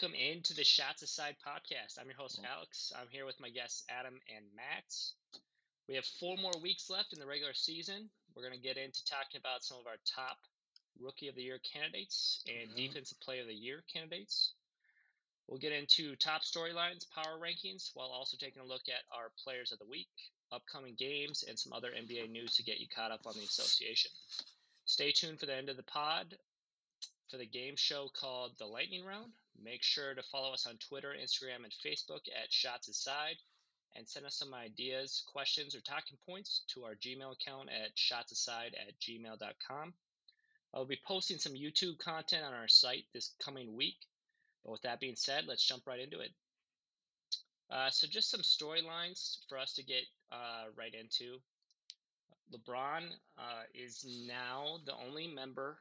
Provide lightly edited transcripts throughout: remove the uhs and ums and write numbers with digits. welcome into the Shots Aside podcast. I'm your host, Alex. I'm here with my guests, Adam and Matt. We have 4 more weeks left in the regular season. We're going to get into talking about some of our top Rookie of the Year candidates and Defensive Player of the Year candidates. We'll get into top storylines, power rankings, while also taking a look at our Players of the Week, upcoming games, and some other NBA news to get you caught up on the association. Stay tuned for the end of the pod for the game show called The Lightning Round. Make sure to follow us on Twitter, Instagram, and Facebook at Shots Aside, and send us some ideas, questions, or talking points to our Gmail account at shotsaside@gmail.com. I'll be posting some YouTube content on our site this coming week. But with that being said, let's jump right into it. So just some storylines for us to get right into. LeBron is now the only member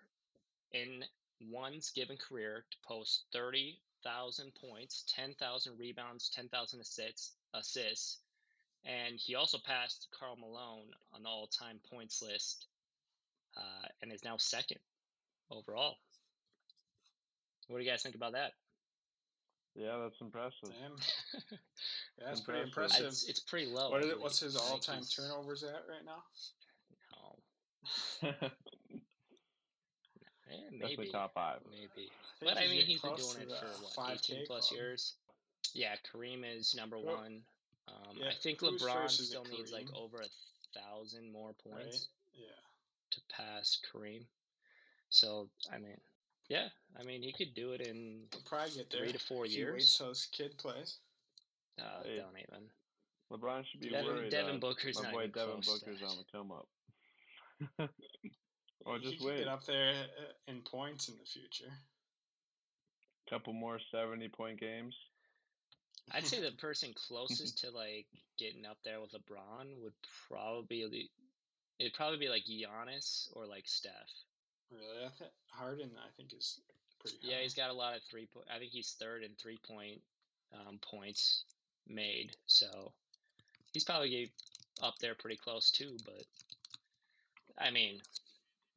in one's given career to post 30,000 points, 10,000 rebounds, 10,000 assists. And he also passed Karl Malone on the all-time points list and is now second overall. What do you guys think about that? Yeah, that's impressive. Damn. That's impressive. Pretty impressive. It's pretty low. What is it, what's his all-time turnovers at right now? No. Maybe. Definitely top 5. Maybe. But, I mean, he's been doing it for, 18-plus years? Yeah, Kareem is number one. I think LeBron still needs, over 1,000 more points to pass Kareem. So, I mean... Yeah, I mean, he could do it in 3 to 4 years. Wait till his kid plays. Don't even. LeBron should be worried. Devin Booker's my boy. Devin Booker's on the come up. Just wait. Get up there in points in the future. Couple more 70-point games. I'd say the person closest to getting up there with LeBron would probably be Giannis or Steph. Really? Harden, I think, is pretty high. Yeah, he's got a lot of 3-point. I think he's third in 3-point points made. So he's probably up there pretty close, too. But, I mean.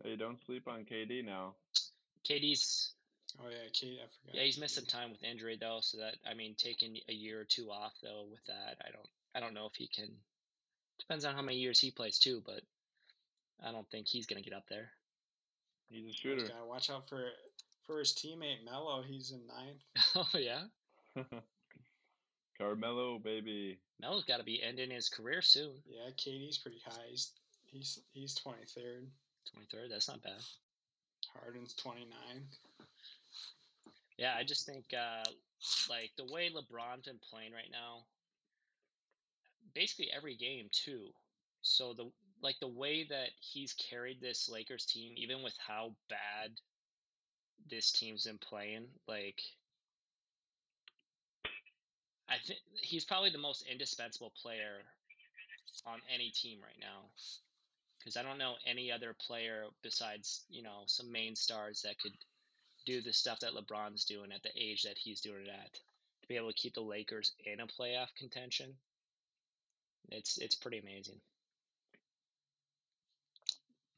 Hey, don't sleep on KD now. KD's. Oh, yeah, KD, I forgot. Yeah, he's missed some time with injury, though. So that, taking a year or two off, though, with that, I don't know if he can. Depends on how many years he plays, too. But I don't think he's going to get up there. He's a shooter. He's got to watch out for his teammate, Melo. He's in 9th. Oh, yeah? Carmelo, baby. Melo's got to be ending his career soon. Yeah, KD's pretty high. He's 23rd. 23rd? That's not bad. Harden's 29. Yeah, I just think, the way LeBron's been playing right now, basically every game, too. So the way that he's carried this Lakers team, even with how bad this team's been playing, I think he's probably the most indispensable player on any team right now. Because I don't know any other player besides, some main stars that could do the stuff that LeBron's doing at the age that he's doing it at to be able to keep the Lakers in a playoff contention. It's pretty amazing.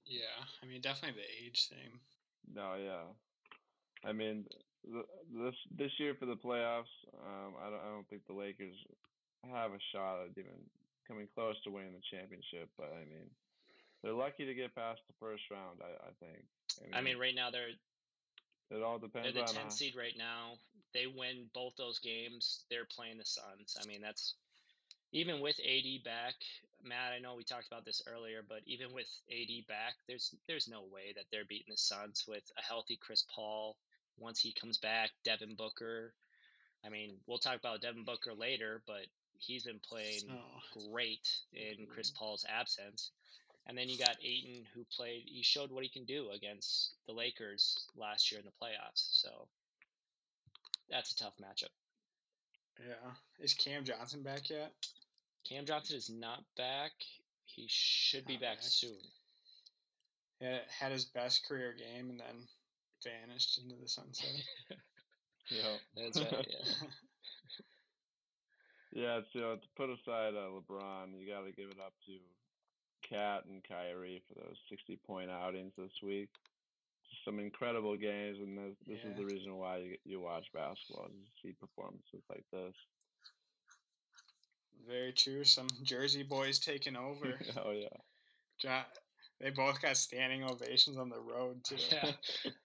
Yeah, definitely the age thing. No, yeah. This year for the playoffs, I don't think the Lakers have a shot at even coming close to winning the championship. But, they're lucky to get past the first round, I think. Right now it all depends on. They're the 10th seed right now. They win both those games. They're playing the Suns. That's... Even with AD back, Matt, I know we talked about this earlier, but even with AD back, there's no way that they're beating the Suns with a healthy Chris Paul once he comes back. Devin Booker, we'll talk about Devin Booker later, but he's been playing great in Chris Paul's absence. And then you got Ayton, who he showed what he can do against the Lakers last year in the playoffs. So that's a tough matchup. Yeah. Is Cam Johnson back yet? Cam Johnson is not back. He should be back soon. Yeah, had his best career game and then vanished into the sunset. Yeah, that's right. Yeah. Yeah, to put aside LeBron, you got to give it up to Cat and Kyrie for those 60-point outings this week. some incredible games, and this is the reason why you watch basketball, to see performances like this. Very true. Some Jersey boys taking over. Oh, yeah. They both got standing ovations on the road, too. Yeah.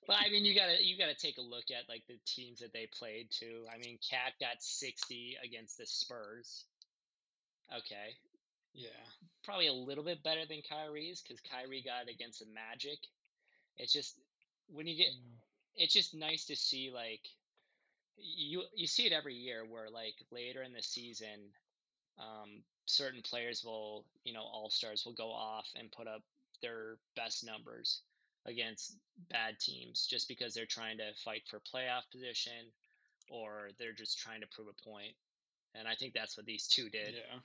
Well, I mean, you gotta take a look at, like, the teams that they played, too. I mean, Cat got 60 against the Spurs. Okay. Yeah. Probably a little bit better than Kyrie's, because Kyrie got it against the Magic. It's just when you get – it's just nice to see, like – you see it every year where, like, later in the season, certain players will – you know, all-stars will go off and put up their best numbers against bad teams just because they're trying to fight for playoff position or they're just trying to prove a point. And I think that's what these two did. Yeah.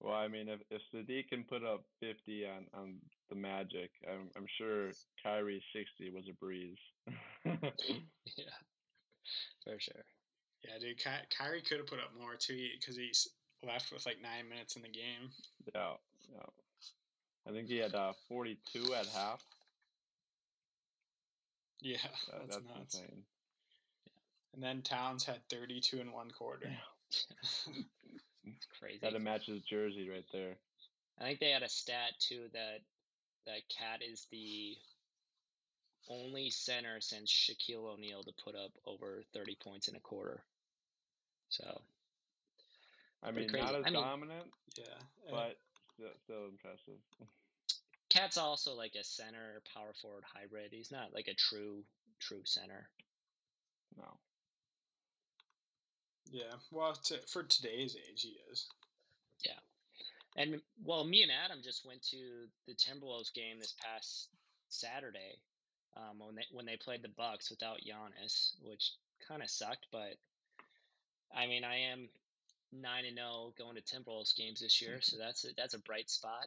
Well, I mean, if Sadiq can put up 50 on the Magic, I'm sure Kyrie's 60 was a breeze. Yeah, for sure. Yeah, dude, Kyrie could have put up more, too, because he's left with, like, 9 minutes in the game. Yeah. I think he had 42 at half. Yeah, that's nuts. Insane. Yeah. And then Towns had 32 in one quarter. Yeah. It's crazy. That matches jersey right there. I think they had a stat too that Cat is the only center since Shaquille O'Neal to put up over 30 points in a quarter. So, I mean, not as dominant, yeah, but still impressive. Cat's also like a center power forward hybrid. He's not like a true center. No. Yeah, well, for today's age, he is. Yeah. And, well, me and Adam just went to the Timberwolves game this past Saturday when they played the Bucks without Giannis, which kind of sucked. But, I mean, I am 9-0 going to Timberwolves games this year, so that's a bright spot.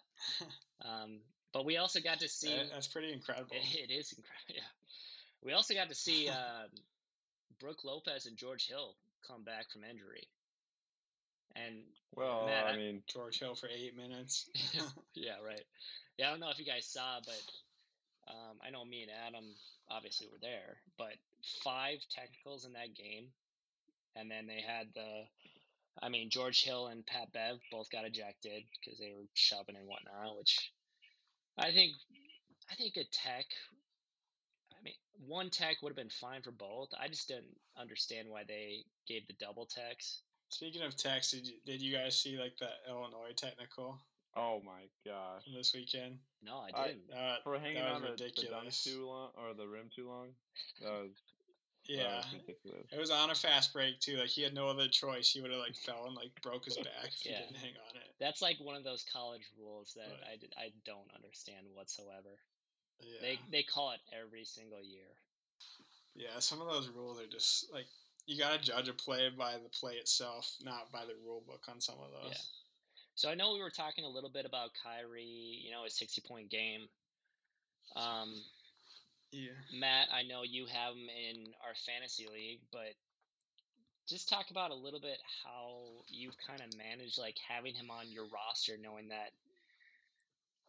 But we also got to see... That's pretty incredible. It is incredible, yeah. We also got to see Brooke Lopez and George Hill come back from injury. And well, Matt, I mean, George Hill for 8 minutes. Yeah, right. Yeah, I don't know if you guys saw, but I know me and Adam obviously were there, but 5 technicals in that game. And then they had George Hill and Pat Bev both got ejected because they were shoving and whatnot, which I think a tech, I mean, one tech would have been fine for both. I just didn't understand why they gave the double techs. Speaking of techs, did you guys see, like, the Illinois technical? Oh, my gosh. This weekend? No, I didn't. For hanging on the dunk too long, or the rim too long? That was yeah. That was ridiculous. It was on a fast break, too. Like, he had no other choice. He would have, like, fell and, like, broke his back if he didn't hang on it. That's, like, one of those college rules that I don't understand whatsoever. Yeah. They call it every single year. Yeah, some of those rules are just, like, you got to judge a play by the play itself, not by the rule book on some of those. Yeah. So I know we were talking a little bit about Kyrie, you know, a 60-point game. Yeah. Matt, I know you have him in our fantasy league, but just talk about a little bit how you've kind of managed, like, having him on your roster, knowing that,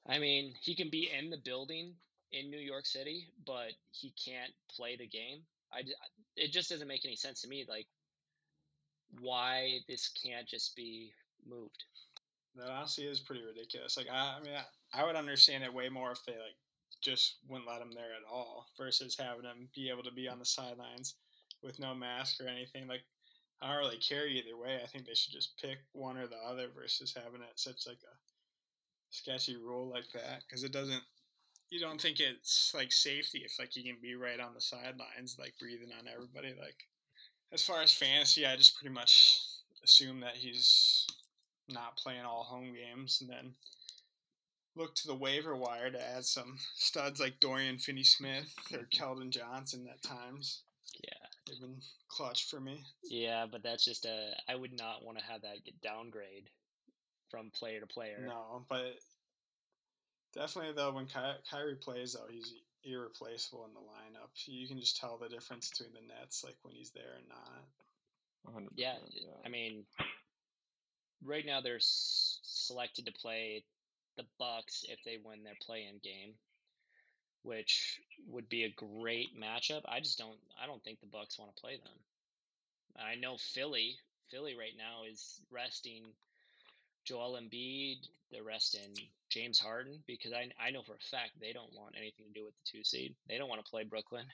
I mean, he can be in the building in New York City, but he can't play the game. It just doesn't make any sense to me, like, why this can't just be moved. That honestly is pretty ridiculous. Like, I mean, I would understand it way more if they, like, just wouldn't let him there at all versus having him be able to be on the sidelines with no mask or anything. Like, I don't really care either way. I think they should just pick one or the other versus having it such, like, a sketchy rule like that, because it doesn't, you don't think it's, like, safety if, like, you can be right on the sidelines, like, breathing on everybody. Like, as far as fantasy, I just pretty much assume that he's not playing all home games, and then look to the waiver wire to add some studs like Dorian Finney-Smith or Keldon Johnson at times. Yeah, they've been clutch for me. Yeah, but that's just I would not want to have that get downgrade from player to player. No, but definitely, though, when Kyrie plays, though, he's irreplaceable in the lineup. You can just tell the difference between the Nets, like, when he's there and not. 100%, yeah, I mean, right now they're selected to play the Bucks if they win their play-in game, which would be a great matchup. I don't think the Bucks want to play them. I know Philly right now is resting Joel Embiid, they're resting James Harden, because I know for a fact they don't want anything to do with the 2 seed. They don't want to play Brooklyn.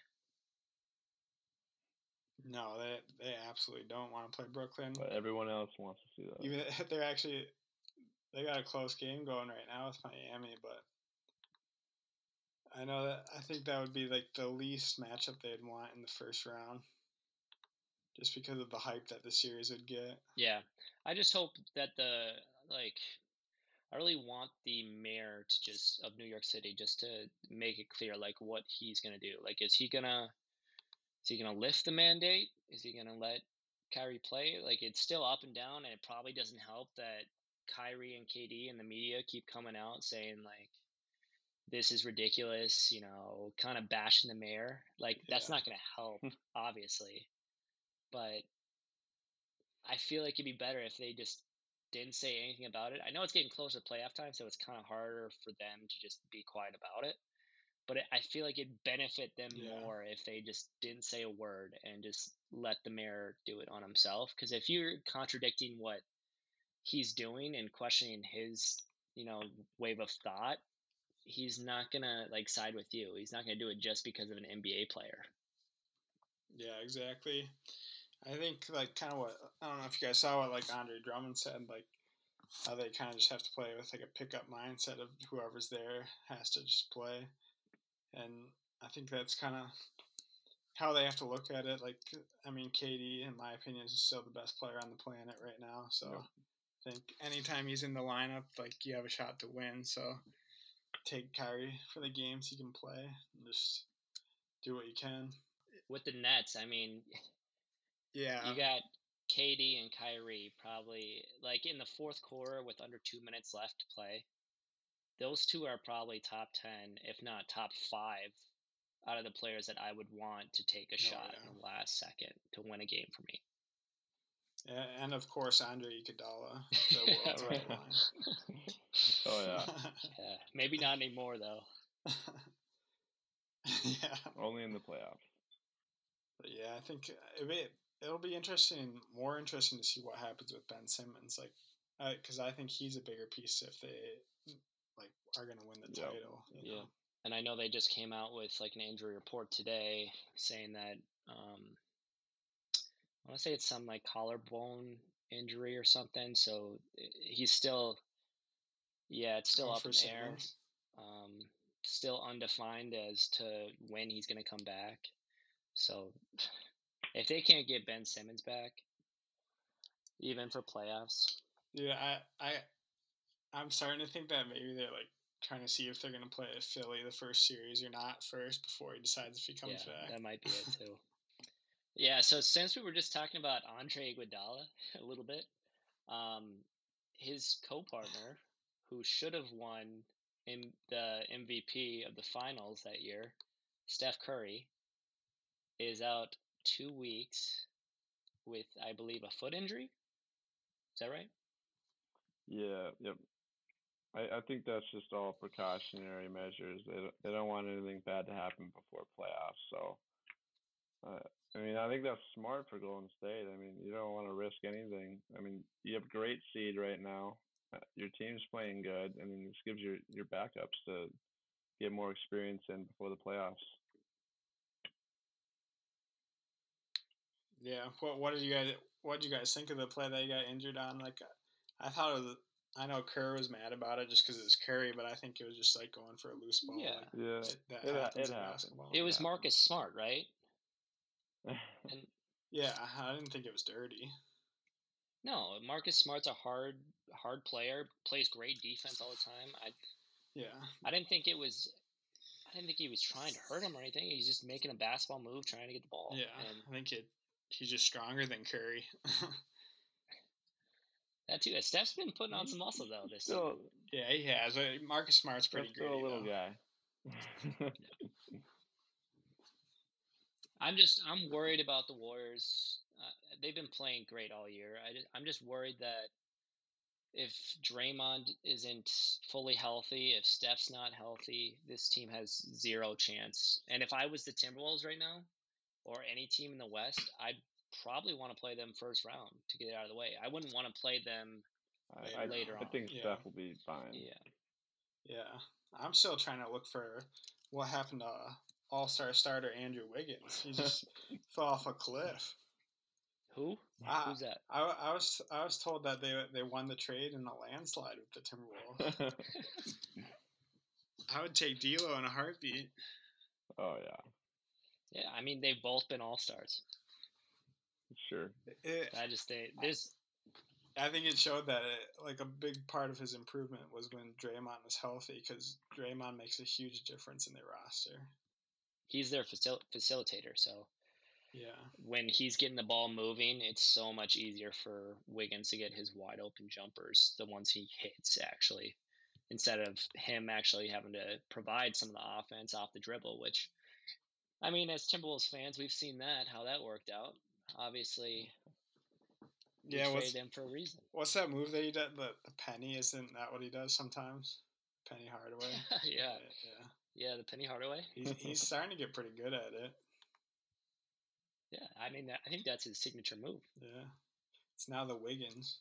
No, they absolutely don't want to play Brooklyn. But everyone else wants to see that. Even they got a close game going right now with Miami, but I think that would be like the least matchup they'd want in the first round, just because of the hype that the series would get. Yeah, I just hope that I really want the mayor of New York City just to make it clear what he's gonna do. Is he gonna lift the mandate? Is he gonna let Kyrie play? It's still up and down, and it probably doesn't help that Kyrie and KD and the media keep coming out saying this is ridiculous, kind of bashing the mayor. That's not gonna help, obviously. But I feel it'd be better if they just didn't say anything about it. I know it's getting close to playoff time, so it's kind of harder for them to just be quiet about it. But I feel it'd benefit them more if they just didn't say a word and just let the mayor do it on himself. Because if you're contradicting what he's doing and questioning his, wave of thought, he's not going to side with you. He's not going to do it just because of an NBA player. Yeah, exactly. I think kind of what, I don't know if you guys saw what Andre Drummond said, how they kind of just have to play with a pickup mindset of whoever's there has to just play. And I think that's kind of how they have to look at it. KD, in my opinion, is still the best player on the planet right now. So I think anytime he's in the lineup, you have a shot to win. So take Kyrie for the games he can play and just do what you can. With the Nets, you got KD and Kyrie probably in the fourth quarter with under 2 minutes left to play. Those two are probably top 10, if not top 5, out of the players that I would want to take a shot in the last second to win a game for me. And of course, Andre Iguodala. Yeah. Maybe not anymore though. Only in the playoffs. Yeah, I think it'll be more interesting to see what happens with Ben Simmons, because I think he's a bigger piece if they are going to win the title. And I know they just came out with an injury report today saying that I want to say it's some collarbone injury or something. So he's still, it's still up in the air, still undefined as to when he's going to come back. So if they can't get Ben Simmons back, even for playoffs. Yeah, I'm starting to think that maybe they're trying to see if they're going to play Philly the first series or not first before he decides if he comes back. That might be it too. So since we were just talking about Andre Iguodala a little bit, his co-partner who should have won in the MVP of the finals that year, Steph Curry, is out 2 weeks with, I believe, a foot injury. Is that right? Yeah, yep. I think that's just all precautionary measures. They don't want anything bad to happen before playoffs. So, I think that's smart for Golden State. You don't want to risk anything. You have a great seed right now. Your team's playing good. This gives your backups to get more experience in before the playoffs. Yeah, what did you guys think of the play that he got injured on? I thought I know Kerr was mad about it just because it was Curry, but I think it was just going for a loose ball. It happened. It was Marcus Smart, right? I didn't think it was dirty. No, Marcus Smart's a hard player, plays great defense all the time. I didn't think he was trying to hurt him or anything. He's just making a basketball move, trying to get the ball. Yeah, and I think he's just stronger than Curry. That too. Steph's been putting on some muscle though this season. Yeah, he has. Marcus Smart's pretty good. Still a little guy. I'm worried about the Warriors. They've been playing great all year. I'm just worried that if Draymond isn't fully healthy, if Steph's not healthy, this team has zero chance. And if I was the Timberwolves right now, or any team in the West, I'd probably want to play them first round to get it out of the way. I wouldn't want to play them later on. I think Steph will be fine. Yeah. I'm still trying to look for what happened to All-Star starter Andrew Wiggins. He just fell off a cliff. Who? Who's that? I was told that they won the trade in a landslide with the Timberwolves. I would take D'Lo in a heartbeat. Oh yeah. I mean, they've both been all-stars. Sure. I think it showed that a big part of his improvement was when Draymond was healthy, because Draymond makes a huge difference in their roster. He's their facilitator, so. Yeah. When he's getting the ball moving, it's so much easier for Wiggins to get his wide open jumpers, the ones he hits actually, instead of him actually having to provide some of the offense off the dribble, which, I mean, as Timberwolves fans, we've seen how that worked out. Obviously, traded them for a reason. What's that move that he did? The penny, isn't that what he does sometimes? Penny Hardaway. Yeah, the Penny Hardaway. He's starting to get pretty good at it. Yeah, I mean, I think that's his signature move. Yeah. It's now the Wiggins.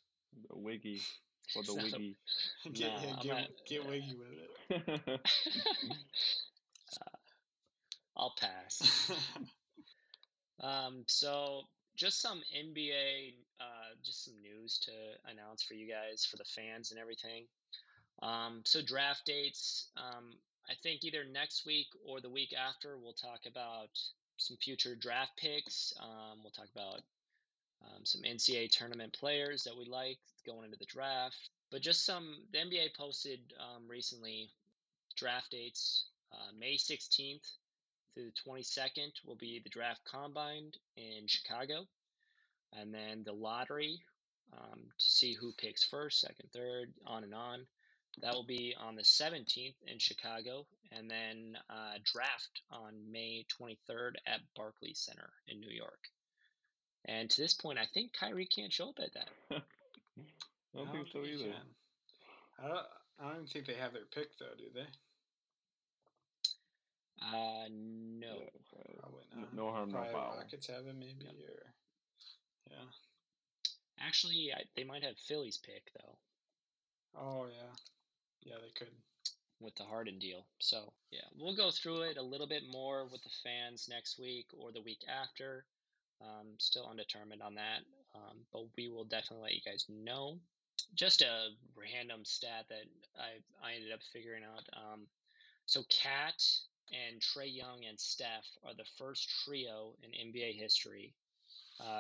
The Wiggy. Or the Wiggy. Get Wiggy with it. I'll pass. So just some NBA, just some news to announce for you guys, for the fans and everything. So draft dates, I think either next week or the week after, we'll talk about some future draft picks. We'll talk about some NCAA tournament players that we like going into the draft. But just the NBA posted recently draft dates. May 16th through the 22nd will be the draft combine in Chicago. And then the lottery to see who picks first, second, third, on and on. That will be on the 17th in Chicago, and then draft on May 23rd at Barclays Center in New York. And to this point, I think Kyrie can't show up at that. I don't think so either. I don't even think they have their pick, though, do they? No. Yeah, probably not. No harm, no foul. Rockets have it, maybe. Yep. Or, yeah. Actually, they might have Philly's pick, though. Oh, yeah. Yeah, they could. With the Harden deal. So, yeah, we'll go through it a little bit more with the fans next week or the week after. Still undetermined on that. But we will definitely let you guys know. Just a random stat that I ended up figuring out. So Cat and Trae Young and Steph are the first trio in NBA history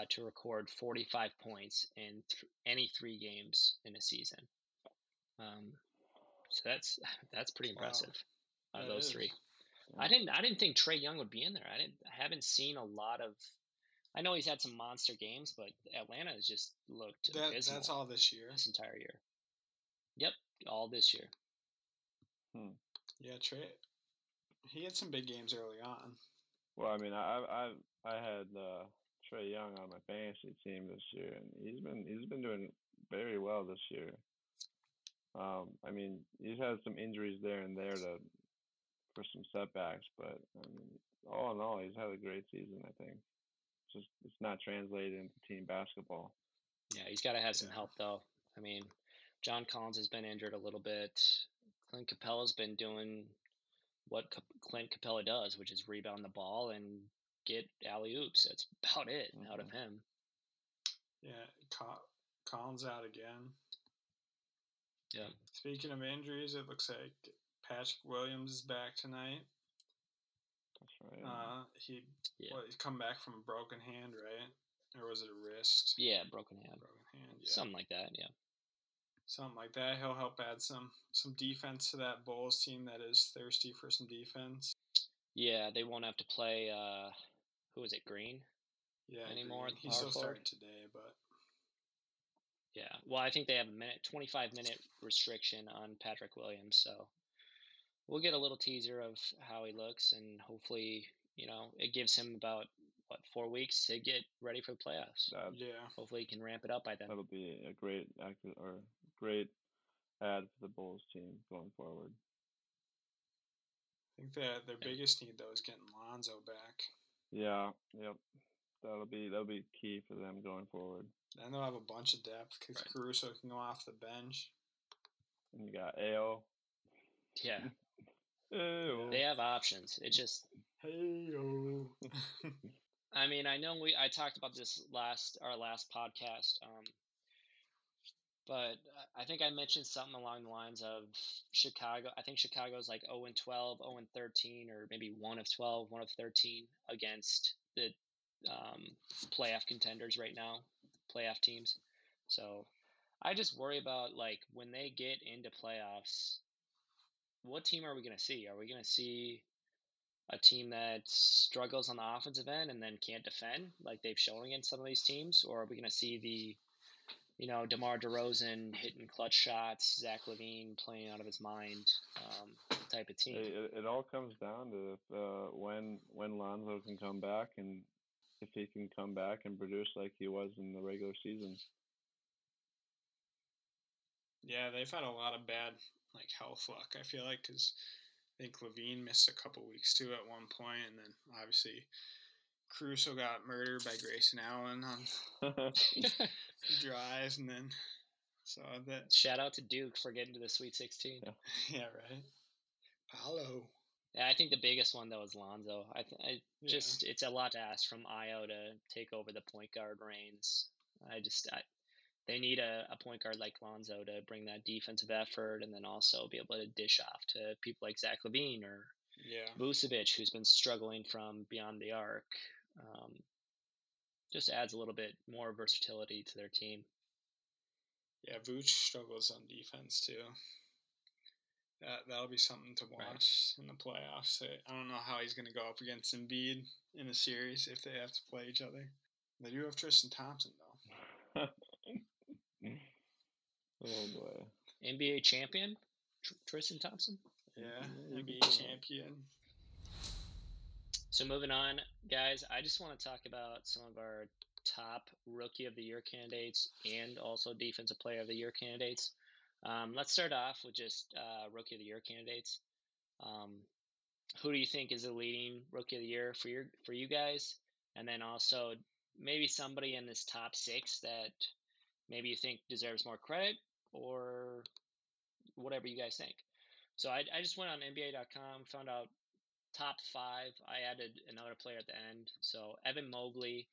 to record 45 points in any three games in a season. So that's pretty impressive. Wow. Those is. Three. Yeah. I didn't think Trae Young would be in there. I haven't seen a lot of. I know he's had some monster games, but Atlanta has just looked. That's all this year. This entire year. Yep, all this year. Yeah, Trae. He had some big games early on. Well, I mean, I had Trae Young on my fantasy team this year, and he's been doing very well this year. I mean, he's had some injuries there and there for some setbacks, but I mean, all in all, he's had a great season. I think it's not translated into team basketball. Yeah, he's got to have some help though. I mean, John Collins has been injured a little bit. Clint Capella's been doing what Clint Capella does, which is rebound the ball and get alley oops. That's about it out of him. Yeah, Collins out again. Yeah. Speaking of injuries, it looks like Patrick Williams is back tonight. That's right. He's come back from a broken hand, right? Or was it a wrist? Yeah, broken hand. Yeah. Something like that. Yeah. Something like that. He'll help add some defense to that Bulls team that is thirsty for some defense. Yeah, they won't have to play. Who is it? Green. Yeah. Anymore. Green. He's still starting today, but. Yeah, well, I think they have 25-minute restriction on Patrick Williams, so we'll get a little teaser of how he looks, and hopefully, it gives him about what, 4 weeks to get ready for the playoffs. Yeah. Hopefully he can ramp it up by then. That'll be a great ad for the Bulls team going forward. I think that their biggest need, though, is getting Lonzo back. Yeah, yep. That'll be key for them going forward. And they'll have a bunch of depth because Caruso can go off the bench. And you got Ayo. Yeah. Ayo. They have options. It just Ayo. I mean, I know I talked about this our last podcast, but I think I mentioned something along the lines of Chicago. I think Chicago's like 0-12, 0-13, or maybe 1-12, 1-13 against the playoff contenders right now, playoff teams. So I just worry about, like, when they get into playoffs, what team are we going to see? Are we going to see a team that struggles on the offensive end and then can't defend like they've shown against some of these teams? Or are we going to see DeMar DeRozan hitting clutch shots, Zach LaVine playing out of his mind type of team? It all comes down to when Lonzo can come back and if he can come back and produce like he was in the regular season. Yeah, they've had a lot of bad health luck, I feel like, because I think LaVine missed a couple weeks too at one point, and then obviously Caruso got murdered by Grayson Allen on drives, and then saw that. Shout out to Duke for getting to the Sweet 16. Yeah, yeah, right. Paolo. Yeah, I think the biggest one, though, is Lonzo. It's a lot to ask from Io to take over the point guard reins. They need a point guard like Lonzo to bring that defensive effort and then also be able to dish off to people like Zach LaVine or Vucevic, who's been struggling from beyond the arc. Just adds a little bit more versatility to their team. Yeah, Vucevic struggles on defense too. That'll be something to watch in the playoffs. I don't know how he's going to go up against Embiid in a series if they have to play each other. They do have Tristan Thompson, though. Oh, boy. NBA champion, Tristan Thompson? Yeah, NBA champion. So moving on, guys, I just want to talk about some of our top Rookie of the Year candidates and also Defensive Player of the Year candidates. Let's start off with just Rookie of the Year candidates. Who do you think is the leading Rookie of the Year for you guys? And then also maybe somebody in this top six that maybe you think deserves more credit or whatever you guys think. So I just went on NBA.com, found out top five. I added another player at the end. So Evan Mobley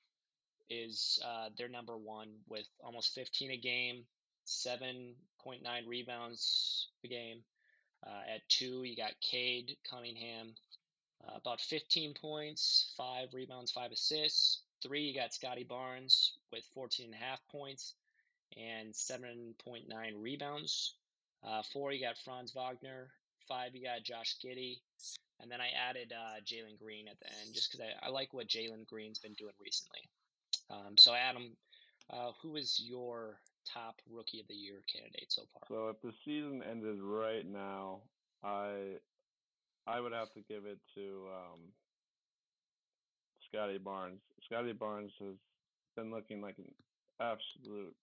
is their number one with almost 15 a game. 7.9 rebounds a game. At two, you got Cade Cunningham, about 15 points, 5 rebounds, 5 assists. 3, you got Scotty Barnes with 14.5 points and 7.9 rebounds. 4, you got Franz Wagner. 5, you got Josh Giddey. And then I added Jalen Green at the end just because I like what Jalen Green's been doing recently. So Adam, who is your top Rookie of the Year candidate so far? So if the season ended right now, I would have to give it to Scotty Barnes. Scotty Barnes has been looking like an absolute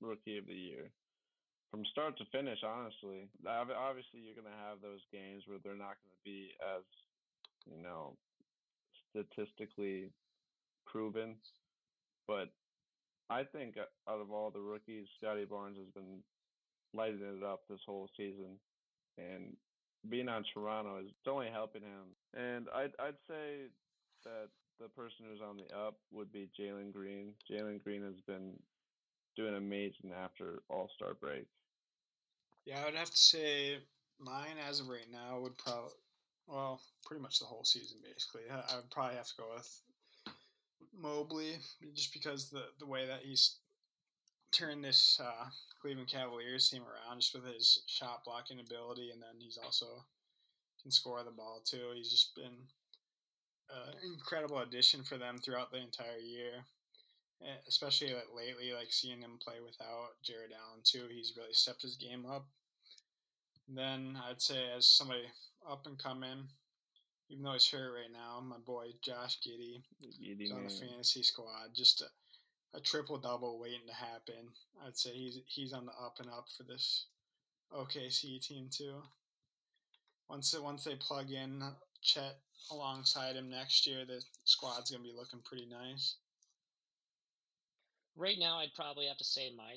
Rookie of the Year from start to finish, honestly. Obviously, you're going to have those games where they're not going to be as, statistically proven, but I think out of all the rookies, Scotty Barnes has been lighting it up this whole season, and being on Toronto is only helping him. And I'd say that the person who's on the up would be Jalen Green. Jalen Green has been doing amazing after All-Star break. Yeah, I would have to say mine as of right now would probably, pretty much the whole season basically. I would probably have to go with Mobley, just because the way that he's turned this Cleveland Cavaliers team around, just with his shot blocking ability, and then he's also can score the ball too. He's just been an incredible addition for them throughout the entire year, and especially lately, seeing him play without Jared Allen too. He's really stepped his game up. And then I'd say as somebody up and coming, even though he's hurt right now, my boy Josh Giddey is on the fantasy squad. Just a triple-double waiting to happen. I'd say he's on the up and up for this OKC team too. Once they plug in Chet alongside him next year, the squad's going to be looking pretty nice. Right now, I'd probably have to say my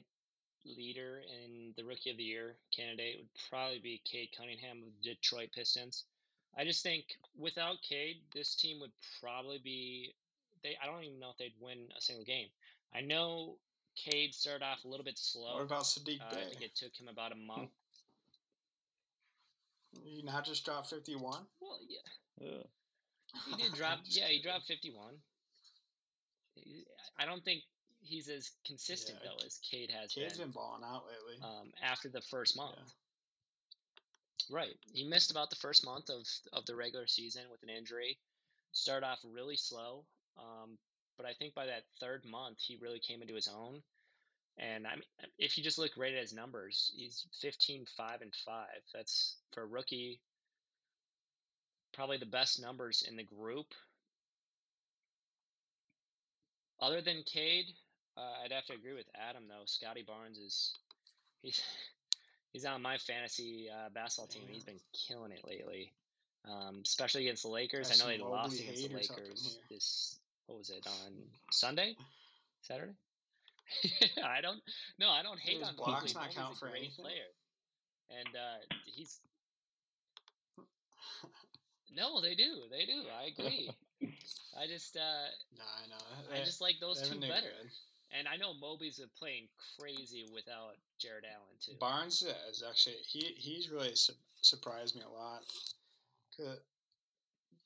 leader in the Rookie of the Year candidate would probably be Cade Cunningham of the Detroit Pistons. I just think without Cade, this team would probably be – I don't even know if they'd win a single game. I know Cade started off a little bit slow. What about Sadiq Bey? I think it took him about a month. He not just dropped 51? Well, yeah. He did drop – he dropped 51. I don't think he's as consistent, though, as Cade has been. Cade's been balling out lately. After the first month. Yeah. Right. He missed about the first month of the regular season with an injury. Started off really slow, but I think by that third month, he really came into his own. And I mean, if you just look right at his numbers, he's 15, 5, and 5. That's, for a rookie, probably the best numbers in the group. Other than Cade, I'd have to agree with Adam, though. Scotty Barnes He's on my fantasy basketball team. He's been killing it lately, especially against the Lakers. I know they lost against the Lakers on Sunday? Saturday? I don't hate on Mobley. Blocks not count for anything. Player. And he's – no, they do. I agree. I just I know. I just like those two better. Good. And I know Mobley's been playing crazy without Jared Allen, too. Barnes is actually – he's really surprised me a lot.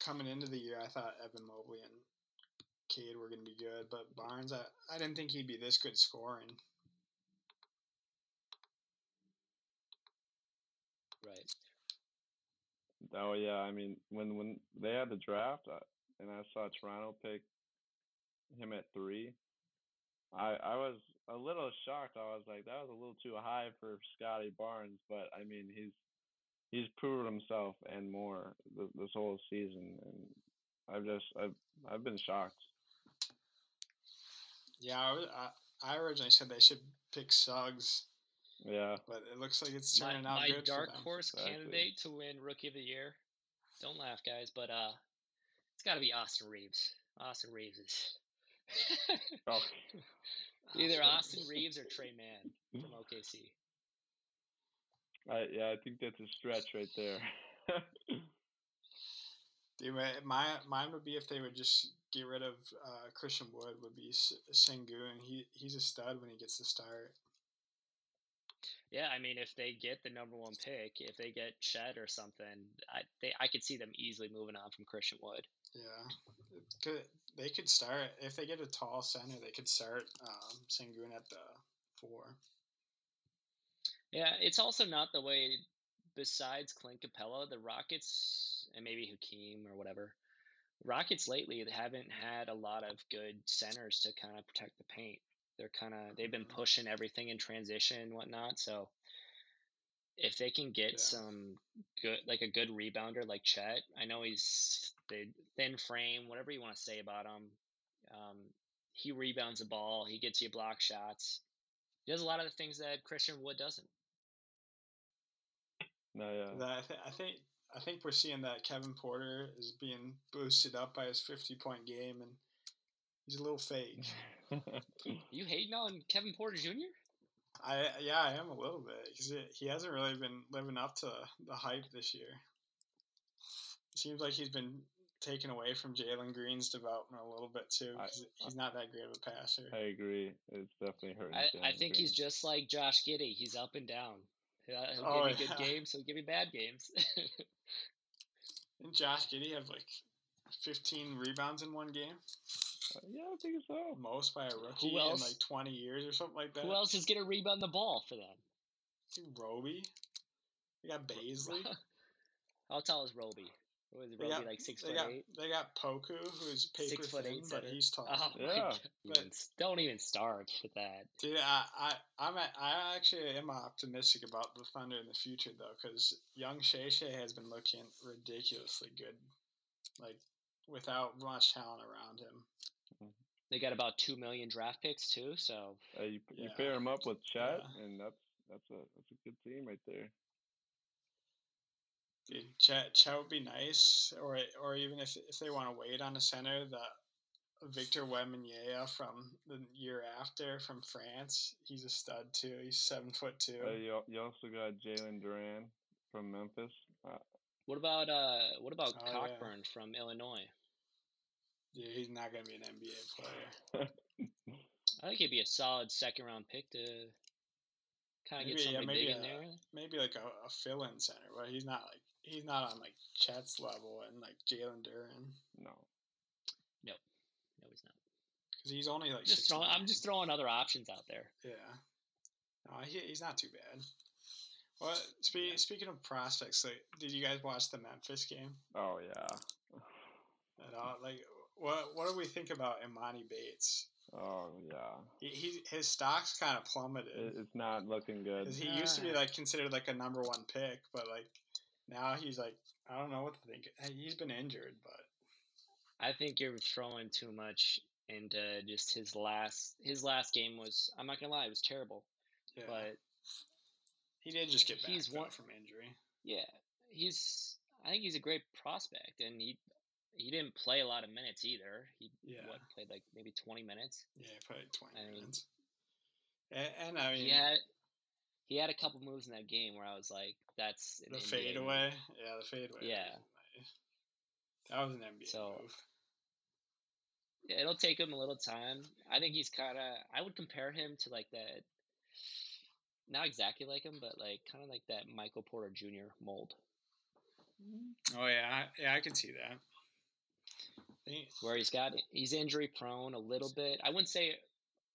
Coming into the year, I thought Evan Mobley and Cade were going to be good. But Barnes, I didn't think he'd be this good scoring. Right. Oh, yeah. I mean, when they had the draft, and I saw Toronto pick him at 3 – I was a little shocked. I was like, that was a little too high for Scotty Barnes, but I mean, he's proven himself and more this whole season, and I've been shocked. Yeah, I originally said they should pick Suggs. Yeah, but it looks like it's turning out good. My dark horse candidate to win Rookie of the Year. Don't laugh, guys, but it's got to be Austin Reeves. Austin Reeves is. Oh. Either Austin Reeves or Trey Mann from OKC. I think that's a stretch right there. Dude, mine would be if they would just get rid of Christian Wood. Would be Sengun. He's a stud when he gets the start. Yeah, I mean, if they get the number 1 pick, if they get Chet or something, I could see them easily moving on from Christian Wood. Yeah, they could start if they get a tall center. They could start Sengun at the 4. Yeah, it's also not the way. Besides Clint Capella, the Rockets and maybe Hakeem or whatever, Rockets lately haven't had a lot of good centers to kind of protect the paint. They've been pushing everything in transition and whatnot. So if they can get some good, like a good rebounder like Chet, I know he's the thin frame, whatever you want to say about him. He rebounds the ball. He gets you block shots. He does a lot of the things that Christian Wood doesn't. No, yeah. I think we're seeing that Kevin Porter is being boosted up by his 50-point game, and he's a little fake. You hating on Kevin Porter Jr.? I am a little bit, because he hasn't really been living up to the hype this year. It seems like he's been taken away from Jalen Green's development a little bit too. He's not that great of a passer. I agree. It's definitely hurting. I think Green. He's just like Josh Giddey. He's up and down. He'll give you good games. He'll give you bad games. Didn't Josh Giddey have like 15 rebounds in one game? Yeah, I think so. Most by a rookie in like 20 years or something like that. Who else is going to rebound the ball for them? Roby. They got Baisley. How tall is Roby? Was Roby like 6'8"? They got Poku, who's paper 6'8", but he's tall. Oh, yeah. But don't even start with that. Dude, I actually am optimistic about the Thunder in the future, though, because young Shai has been looking ridiculously good like without much talent around him. They got about 2 million draft picks too, so you pair him up with Chet, and that's a good team right there. Dude, Chet would be nice, or even if they want to wait on a center, that Victor Wembanyama from the year after from France, he's a stud too. He's 7'2". You also got Jalen Green from Memphis. What about Cockburn from Illinois? Dude, he's not going to be an NBA player. I think he'd be a solid second-round pick to kind of get something big in there. Maybe like a fill-in center, but he's not on like Chet's level and like Jalen Duren. No, he's not. Because he's only like I'm just throwing other options out there. Yeah. No, he's not too bad. Well, speaking of prospects, like, did you guys watch the Memphis game? Oh yeah. At all, like. What do we think about Imani Bates? Oh, yeah. His stock's kind of plummeted. It's not looking good. He used to be like considered like a number one pick, but like now he's like, I don't know what to think. He's been injured, but I think you're throwing too much into just his last game was, I'm not gonna lie, it was terrible. Yeah. But he did just get back from injury. Yeah. I think he's a great prospect, and he didn't play a lot of minutes either. He played like maybe 20 minutes. Yeah, probably 20 minutes. And I mean, he had a couple moves in that game where I was like, "That's an NBA fadeaway." Move. Yeah, the fadeaway. Yeah, that was an NBA move. Yeah, it'll take him a little time. I think he's kind of. I would compare him to like that. Not exactly like him, but like kind of like that Michael Porter Jr. mold. Oh yeah, I can see that. Where he's injury prone a little bit. I wouldn't say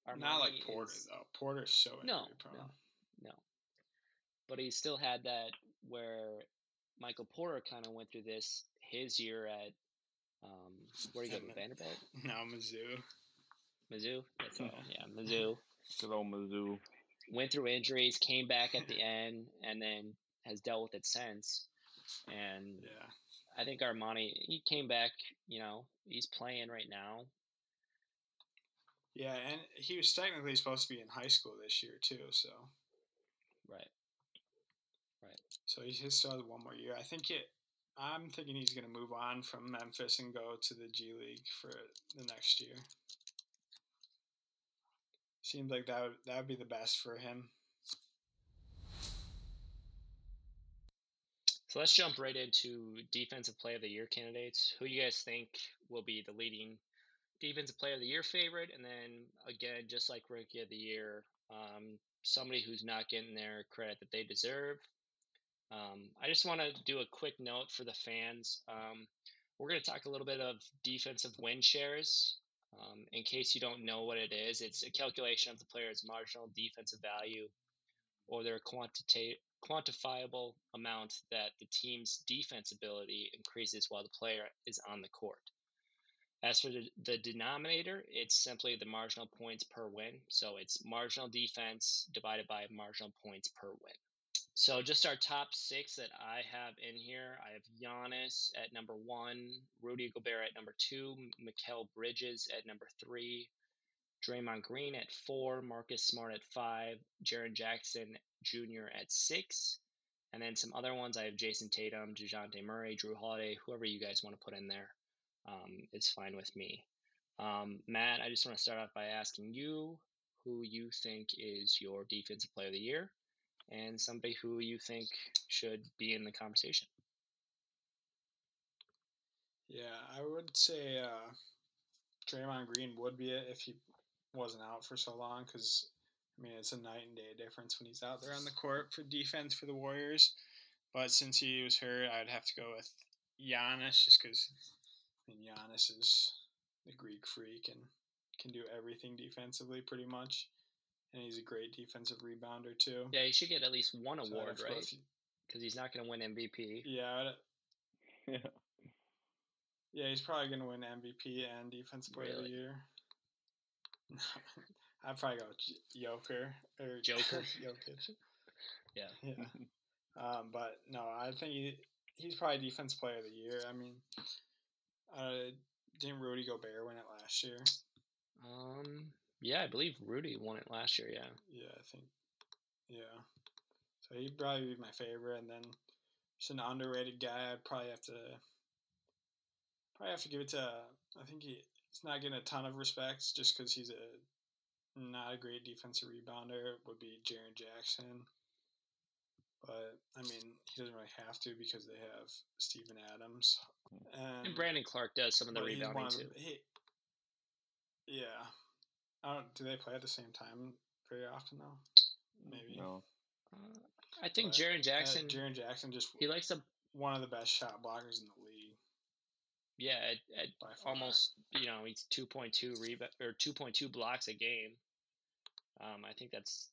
Armani not like Porter though. Porter's so injury prone. No, but he still had that where Michael Porter kind of went through this his year at where he go to Vanderbilt. No, Mizzou. That's all. Yeah, Mizzou. Good old Mizzou. Went through injuries, came back at the end, and then has dealt with it since. And yeah. I think Armani, he came back, you know, he's playing right now. Yeah, and he was technically supposed to be in high school this year too, so. Right. So he still has one more year. I'm thinking he's going to move on from Memphis and go to the G League for the next year. Seems like that would be the best for him. So let's jump right into Defensive Player of the Year candidates. Who you guys think will be the leading Defensive Player of the Year favorite? And then, again, just like Rookie of the Year, somebody who's not getting their credit that they deserve. I just want to do a quick note for the fans. We're going to talk a little bit of defensive win shares. In case you don't know what it is, it's a calculation of the player's marginal defensive value or their quantifiable amount that the team's defense ability increases while the player is on the court. As for the denominator, it's simply the marginal points per win. So it's marginal defense divided by marginal points per win. So just our top six that I have in here, I have Giannis at number 1, Rudy Gobert at number 2, Mikal Bridges at number 3, Draymond Green at 4, Marcus Smart at 5, Jaren Jackson Jr. at 6, and then some other ones. I have Jason Tatum, DeJounte Murray, Drew Holiday, whoever you guys want to put in there. It's fine with me. Matt, I just want to start off by asking you who you think is your Defensive Player of the Year and somebody who you think should be in the conversation. Yeah, I would say Draymond Green would be it if he wasn't out for so long, because I mean, it's a night and day difference when he's out there on the court for defense for the Warriors. But since he was hurt, I'd have to go with Giannis, just because Giannis is the Greek freak and can do everything defensively pretty much. And he's a great defensive rebounder too. Yeah, he should get at least one award, right? Because he's not going to win MVP. Yeah, he's probably going to win MVP and Defensive Player of the Year. I'd probably go Joker. Jokic. Yeah. But no, I think he's probably Defensive Player of the Year. I mean, Didn't Rudy Gobert win it last year? Yeah, I believe Rudy won it last year, yeah. Yeah, I think. Yeah. So he'd probably be my favorite. And then just an underrated guy, I'd probably have to give it to, I think he's not getting a ton of respects just because he's not a great defensive rebounder, would be Jaren Jackson. But, I mean, he doesn't really have to because they have Steven Adams. And Brandon Clark does some of the rebounding, too. Yeah. Do they play at the same time very often, though? Maybe. No. I think Jaren Jackson he likes one of the best shot blockers in the league. Yeah, at almost, you know, he's 2.2 blocks a game. I think that's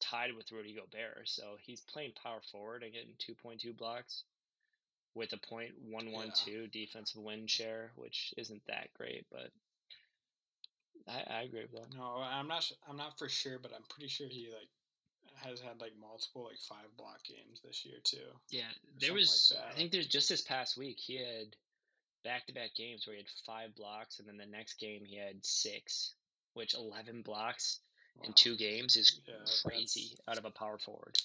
tied with Rudy Gobert. So he's playing power forward and getting 2.2 blocks with a 0.112 defensive win share, which isn't that great, but I agree with that. No, I'm not for sure, but I'm pretty sure he has had multiple 5 block games this year too. Yeah, there was I think there's just this past week he had back-to-back games where he had 5 blocks, and then the next game he had 6, which 11 blocks in 2 games is crazy out of a power forward.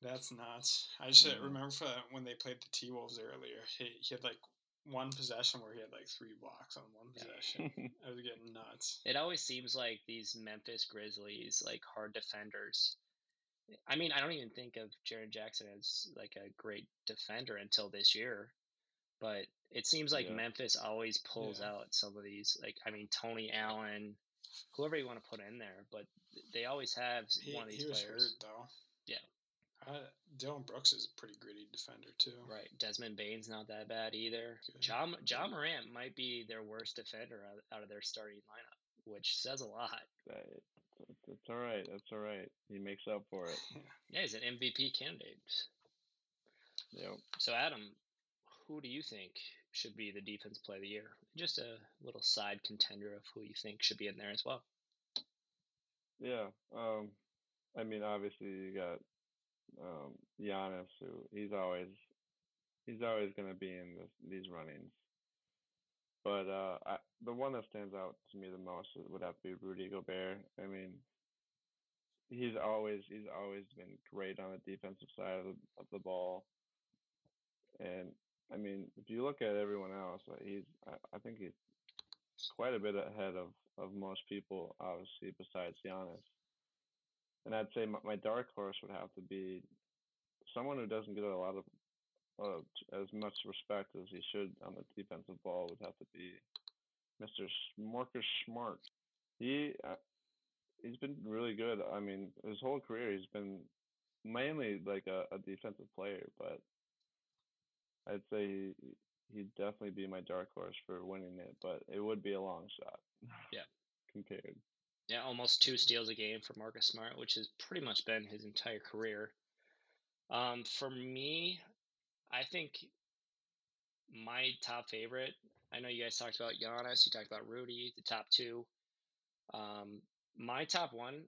That's nuts. I just remember when they played the T-Wolves earlier, he had one possession where he had 3 blocks on one possession. I was getting nuts. It always seems like these Memphis Grizzlies, hard defenders. I mean, I don't even think of Jaren Jackson as a great defender until this year. But it seems Memphis always pulls out some of these. I mean, Tony Allen, whoever you want to put in there, but they always have one of these players. He was hurt, though. Yeah. Dillon Brooks is a pretty gritty defender, too. Right. Desmond Bane's not that bad either. Ja Morant might be their worst defender out of their starting lineup, which says a lot. That's all right. He makes up for it. Yeah, he's an MVP candidate. Yep. So, Adam, who do you think should be the defense play of the year? Just a little side contender of who you think should be in there as well. Yeah. I mean, obviously you got Giannis, who he's always going to be in these run-ins. But the one that stands out to me the most would have to be Rudy Gobert. I mean, he's always been great on the defensive side of the ball. And I mean, if you look at everyone else, I think he's quite a bit ahead of most people, obviously, besides Giannis. And I'd say my dark horse would have to be someone who doesn't get a lot of as much respect as he should on the defensive ball would have to be Mr. Marcus Smart. He's been really good. I mean, his whole career he's been mainly a defensive player, but I'd say he'd definitely be my dark horse for winning it, but it would be a long shot. Yeah. Compared. Yeah, almost 2 steals a game for Marcus Smart, which has pretty much been his entire career. For me, I think my top favorite, I know you guys talked about Giannis, you talked about Rudy, the top 2. My top one,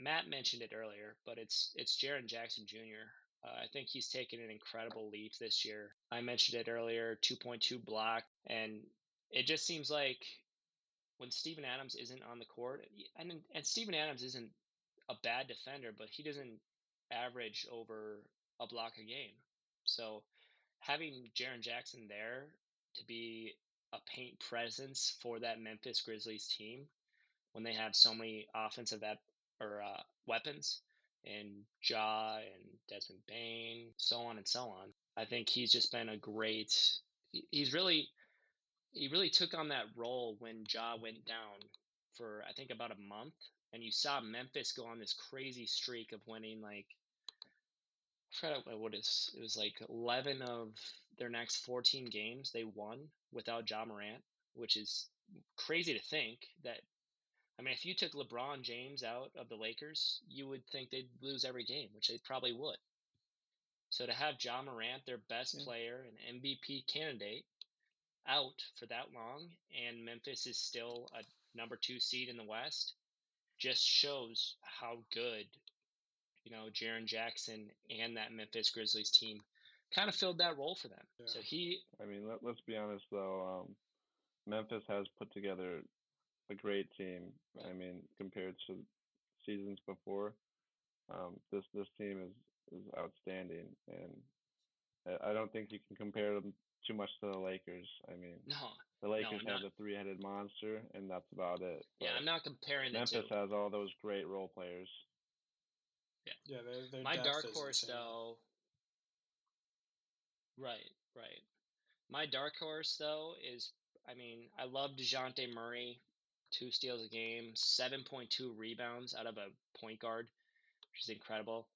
Matt mentioned it earlier, but it's Jaren Jackson Jr., I think he's taken an incredible leap this year. I mentioned it earlier, 2.2 block. And it just seems like when Steven Adams isn't on the court, and Steven Adams isn't a bad defender, but he doesn't average over a block a game. So having Jaren Jackson there to be a paint presence for that Memphis Grizzlies team when they have so many offensive weapons, and Ja and Desmond Bane, so on. I think he's just been a great – he really took on that role when Ja went down for I think about a month, and you saw Memphis go on this crazy streak of winning it was 11 of their next 14 games they won without Ja Morant, which is crazy to think that – I mean, if you took LeBron James out of the Lakers, you would think they'd lose every game, which they probably would. So to have Ja Morant, their best player and MVP candidate, out for that long, and Memphis is still a number 2 seed in the West, just shows how good, Jaren Jackson and that Memphis Grizzlies team kind of filled that role for them. Yeah. So he, I mean, let's be honest though. Memphis has put together a great team. I mean, compared to seasons before, this team is outstanding, and I don't think you can compare them too much to the Lakers. I mean, the Lakers have the three-headed monster, and that's about it. Yeah, but I'm not comparing the two. Memphis has all those great role players. Yeah, yeah. They're my dark horse, though. Right. My dark horse, though, is, I mean, I love DeJounte Murray, 2 steals a game, 7.2 rebounds out of a point guard, which is incredible.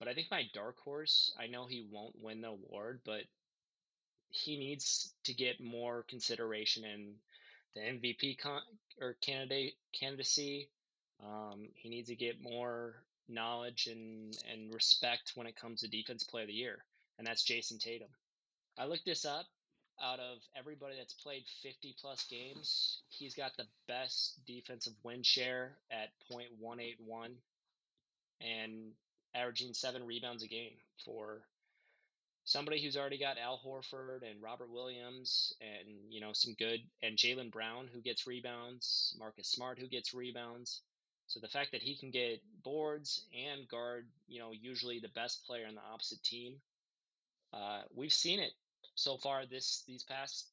But I think my dark horse, I know he won't win the award, but he needs to get more consideration in the MVP candidacy. He needs to get more knowledge and respect when it comes to Defense Player of the Year, and that's Jason Tatum. I looked this up. Out of everybody that's played 50-plus games, he's got the best defensive win share at .181 and averaging 7 rebounds a game for somebody who's already got Al Horford and Robert Williams and, you know, some good – and Jaylen Brown, who gets rebounds, Marcus Smart, who gets rebounds. So the fact that he can get boards and guard, you know, usually the best player on the opposite team, we've seen it. So far, these past,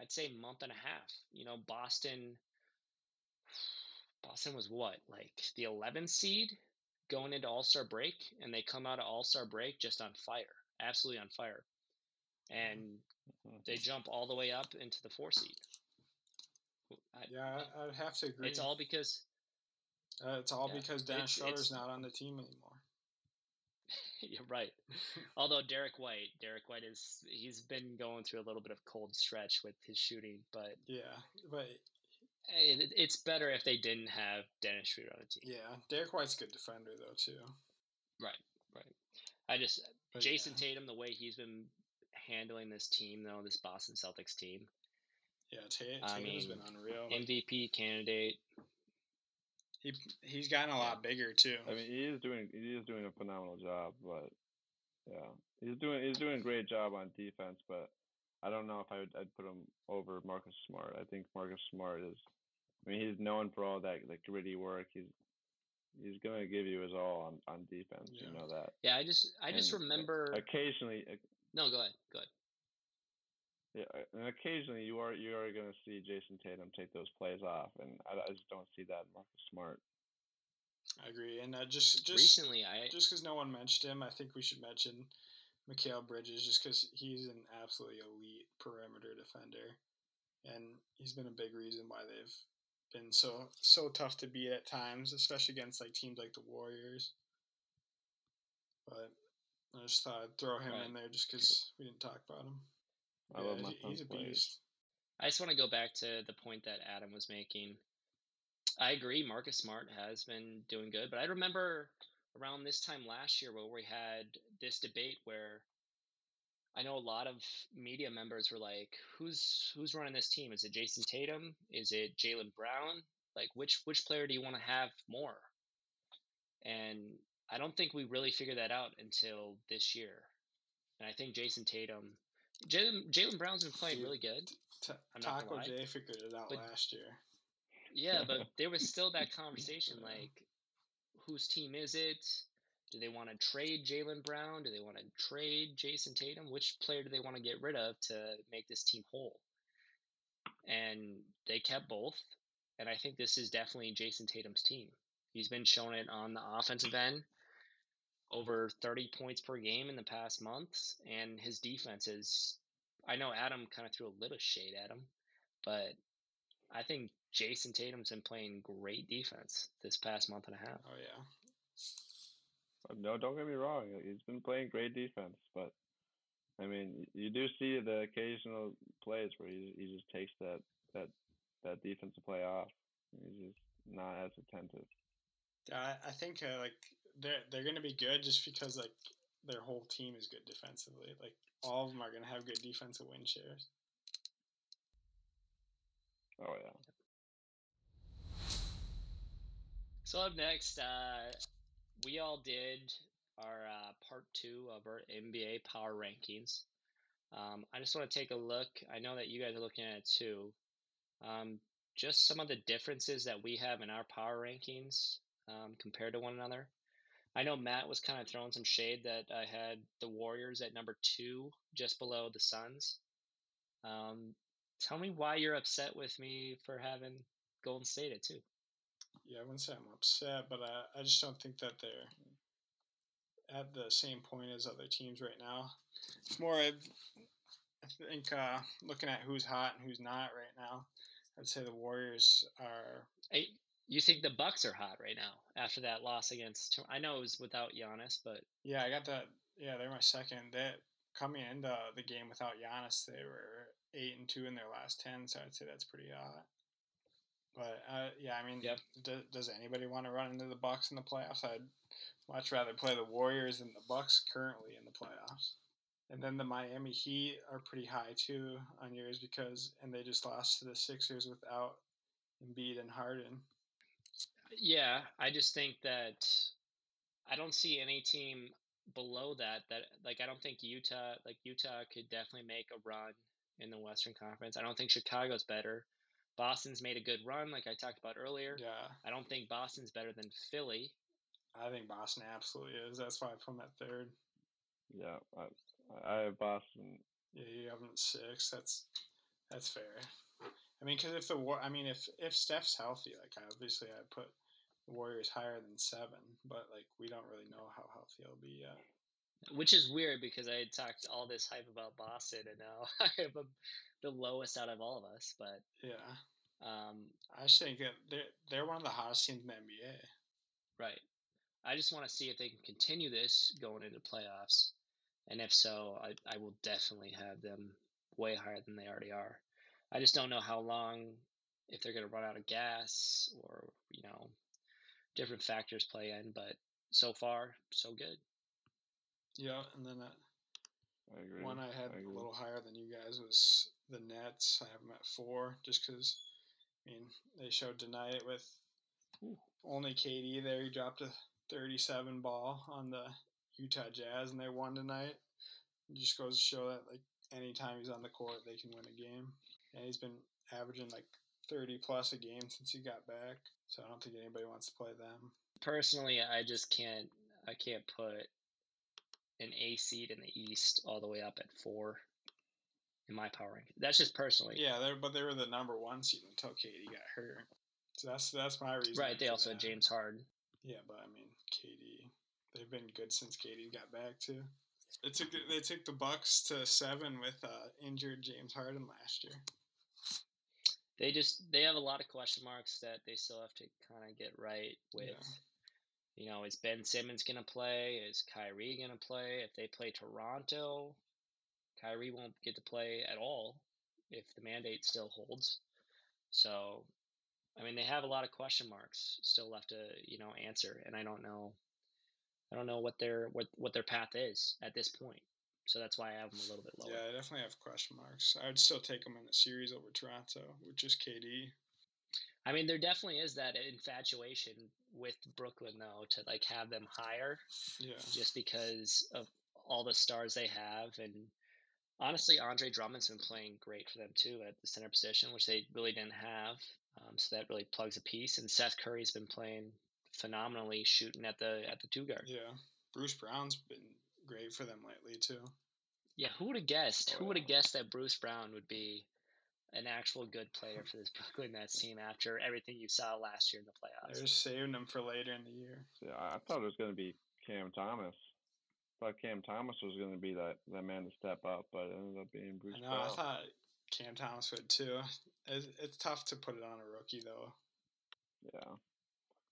I'd say, month and a half, you know, Boston was what, like the 11th seed going into All-Star break, and they come out of All-Star break just on fire, absolutely on fire, and they jump all the way up into the 4th seed. Yeah, I'd have to agree. It's all because Dan Schroeder's not on the team anymore. You're right. Although Derek White he's been going through a little bit of cold stretch with his shooting, but yeah, but it's better if they didn't have Dennis Schroeder on the team. Yeah, Derek White's a good defender though too. Right. Tatum, the way he's been handling this team though, this Boston Celtics team. Yeah, Tatum's been unreal. MVP candidate. He's gotten a lot bigger too. I mean, he is doing a phenomenal job, but yeah, he's doing a great job on defense. But I don't know if I'd put him over Marcus Smart. I think Marcus Smart is. I mean, he's known for all that like gritty work. He's going to give you his all on defense. Yeah. You know that. Yeah, I just remember occasionally. No, go ahead. Yeah, and occasionally you are going to see Jason Tatum take those plays off, and I just don't see that in Marcus Smart. I agree, and just because no one mentioned him, I think we should mention Mikal Bridges just because he's an absolutely elite perimeter defender, and he's been a big reason why they've been so tough to beat at times, especially against like teams like the Warriors. But I just thought I'd throw him in there just because we didn't talk about him. I love my son's plays. I just want to go back to the point that Adam was making. I agree, Marcus Smart has been doing good, but I remember around this time last year where we had this debate where I know a lot of media members were like, "Who's running this team? Is it Jason Tatum? Is it Jaylen Brown? Like, which player do you want to have more?" And I don't think we really figured that out until this year. And I think Jason Tatum. Jaylen Brown's been playing really good. Taco Jay figured it out last year. Yeah, but there was still that conversation, like, whose team is it? Do they want to trade Jaylen Brown? Do they want to trade Jason Tatum? Which player do they want to get rid of to make this team whole? And they kept both, and I think this is definitely Jason Tatum's team. He's been showing it on the offensive end. Over 30 points per game in the past months, and his defense is. I know Adam kind of threw a little shade at him, but I think Jason Tatum's been playing great defense this past month and a half. Oh yeah. No, don't get me wrong. He's been playing great defense, but I mean, you do see the occasional plays where he just takes that defensive play off. He's just not as attentive. I think they're going to be good just because like their whole team is good defensively. Like all of them are going to have good defensive win shares. Oh yeah. So up next, we all did our part two of our NBA power rankings. I just want to take a look. I know that you guys are looking at it too. Just some of the differences that we have in our power rankings compared to one another. I know Matt was kind of throwing some shade that I had the Warriors at number two, just below the Suns. Tell me why you're upset with me for having Golden State at two. Yeah, I wouldn't say I'm upset, but I just don't think that they're at the same point as other teams right now. It's more, I think, looking at who's hot and who's not right now, I'd say the Warriors are... You think the Bucks are hot right now after that loss against... I know it was without Giannis, but... Yeah, I got that. Yeah, they're my second. Coming into the game without Giannis, they were 8-2 in their last 10, so I'd say that's pretty hot. But, yeah, I mean, yep. Does anybody want to run into the Bucks in the playoffs? I'd much rather play the Warriors than the Bucks currently in the playoffs. And then the Miami Heat are pretty high, too, on yours because... And they just lost to the Sixers without Embiid and Harden. Yeah, I just think that I don't see any team below that like I don't think Utah could definitely make a run in the Western Conference. I don't think Chicago's better. Boston's made a good run, like I talked about earlier. Yeah. I don't think Boston's better than Philly. I think Boston absolutely is. That's why I put them at third. Yeah, I have Boston. Yeah, you have them at six. That's fair. I mean, because if Steph's healthy, like obviously I'd put the Warriors higher than seven, but like we don't really know how healthy he'll be yet. Which is weird because I had talked all this hype about Boston, and now I have the lowest out of all of us. But yeah, I just think that they're one of the hottest teams in the NBA. Right. I just want to see if they can continue this going into playoffs, and if so, I will definitely have them way higher than they already are. I just don't know how long, if they're going to run out of gas or, you know, different factors play in. But so far, so good. Yeah, and then I had a little higher than you guys was the Nets. I have them at four just because, I mean, they showed tonight with only KD there. He dropped a 37 ball on the Utah Jazz, and they won tonight. It just goes to show that, like, anytime he's on the court, they can win a game. And he's been averaging like 30-plus a game since he got back. So I don't think anybody wants to play them. Personally, I just can't. I can't put an A seed in the East all the way up at four in my power ranking. That's just personally. Yeah, but they were the number one seed until KD got hurt. So that's my reason. Right. They also had James Harden. Yeah, but I mean, KD. They've been good since KD got back too. They took the Bucks to seven with injured James Harden last year. They have a lot of question marks that they still have to kind of get right with. Yeah. You know, is Ben Simmons going to play? Is Kyrie going to play? If they play Toronto, Kyrie won't get to play at all if the mandate still holds. So, I mean, they have a lot of question marks still left to, you know, answer, and I don't know what their path is at this point. So that's why I have them a little bit lower. Yeah, I definitely have question marks. I would still take them in the series over Toronto, which is KD. I mean, there definitely is that infatuation with Brooklyn, though, to like have them higher. Yeah. Just because of all the stars they have. And honestly, Andre Drummond's been playing great for them, too, at the center position, which they really didn't have. So that really plugs a piece. And Seth Curry's been playing phenomenally, shooting at the two guard. Yeah, Bruce Brown's been great for them lately too. Yeah, who would have guessed? Who would have guessed that Bruce Brown would be an actual good player for this Brooklyn Nets team after everything you saw last year in the playoffs? They're saving them for later in the year. Yeah, I thought it was going to be Cam Thomas. I thought Cam Thomas was going to be that man to step up, but it ended up being Bruce Brown. I thought Cam Thomas would too. It's tough to put it on a rookie though. Yeah.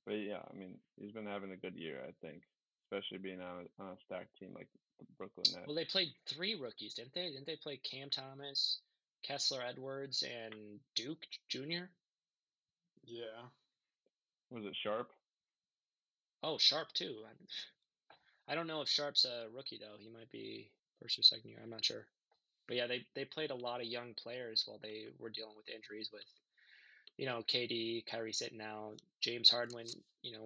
But, yeah, I mean, he's been having a good year, I think, especially being on a stacked team like the Brooklyn Nets. Well, they played three rookies, didn't they? Didn't they play Cam Thomas, Kessler Edwards, and Duke Jr.? Yeah. Was it Sharp? Oh, Sharp, too. I don't know if Sharp's a rookie, though. He might be first or second year. I'm not sure. But, yeah, they played a lot of young players while they were dealing with injuries with. You know, KD, Kyrie sitting out, James Harden, was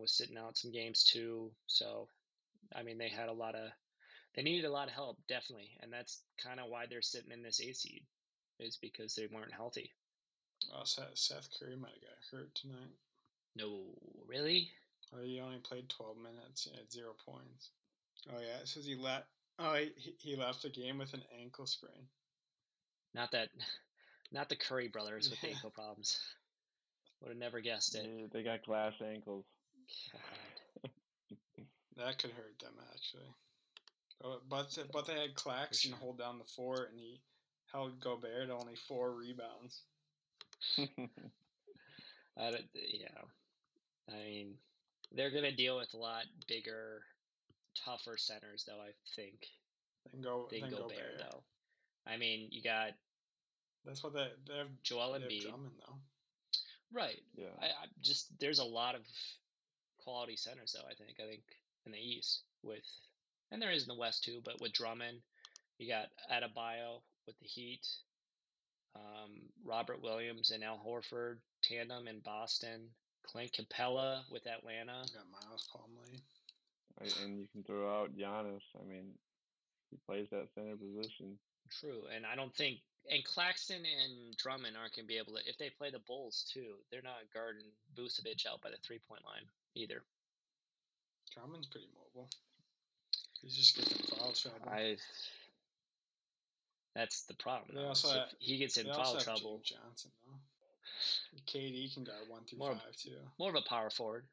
sitting out some games too. So I mean, they needed a lot of help, definitely. And that's kind of why they're sitting in this eighth seed, is because they weren't healthy. Oh, Seth Curry might have got hurt tonight. No, really? Oh, he only played 12 minutes and had 0 points. Oh, yeah. It says he left the game with an ankle sprain. Not the Curry brothers with ankle problems. Would have never guessed it. Yeah, they got glass ankles. God. That could hurt them, actually. But they had Claxton hold down the fort, and he held Gobert to only 4 rebounds. I mean, they're going to deal with a lot bigger, tougher centers, though, I think. Then Gobert, though. I mean, you got... That's what they have. Joel Embiid. They have Drummond, though. Right. Yeah. I just, there's a lot of quality centers, though, I think in the East with... And there is in the West, too, but with Drummond, you got Adebayo with the Heat, Robert Williams and Al Horford, tandem in Boston, Clint Capella with Atlanta. You got Miles Plumlee. And you can throw out Giannis. I mean, he plays that center position. True, and I don't think – and Claxton and Drummond aren't going to be able to – if they play the Bulls, too, they're not guarding Vucevic out by the three-point line either. Drummond's pretty mobile. He's just getting foul trouble. That's the problem. If he gets in foul trouble. James Johnson, though. KD can guard 1 through 5 too. More of a power forward.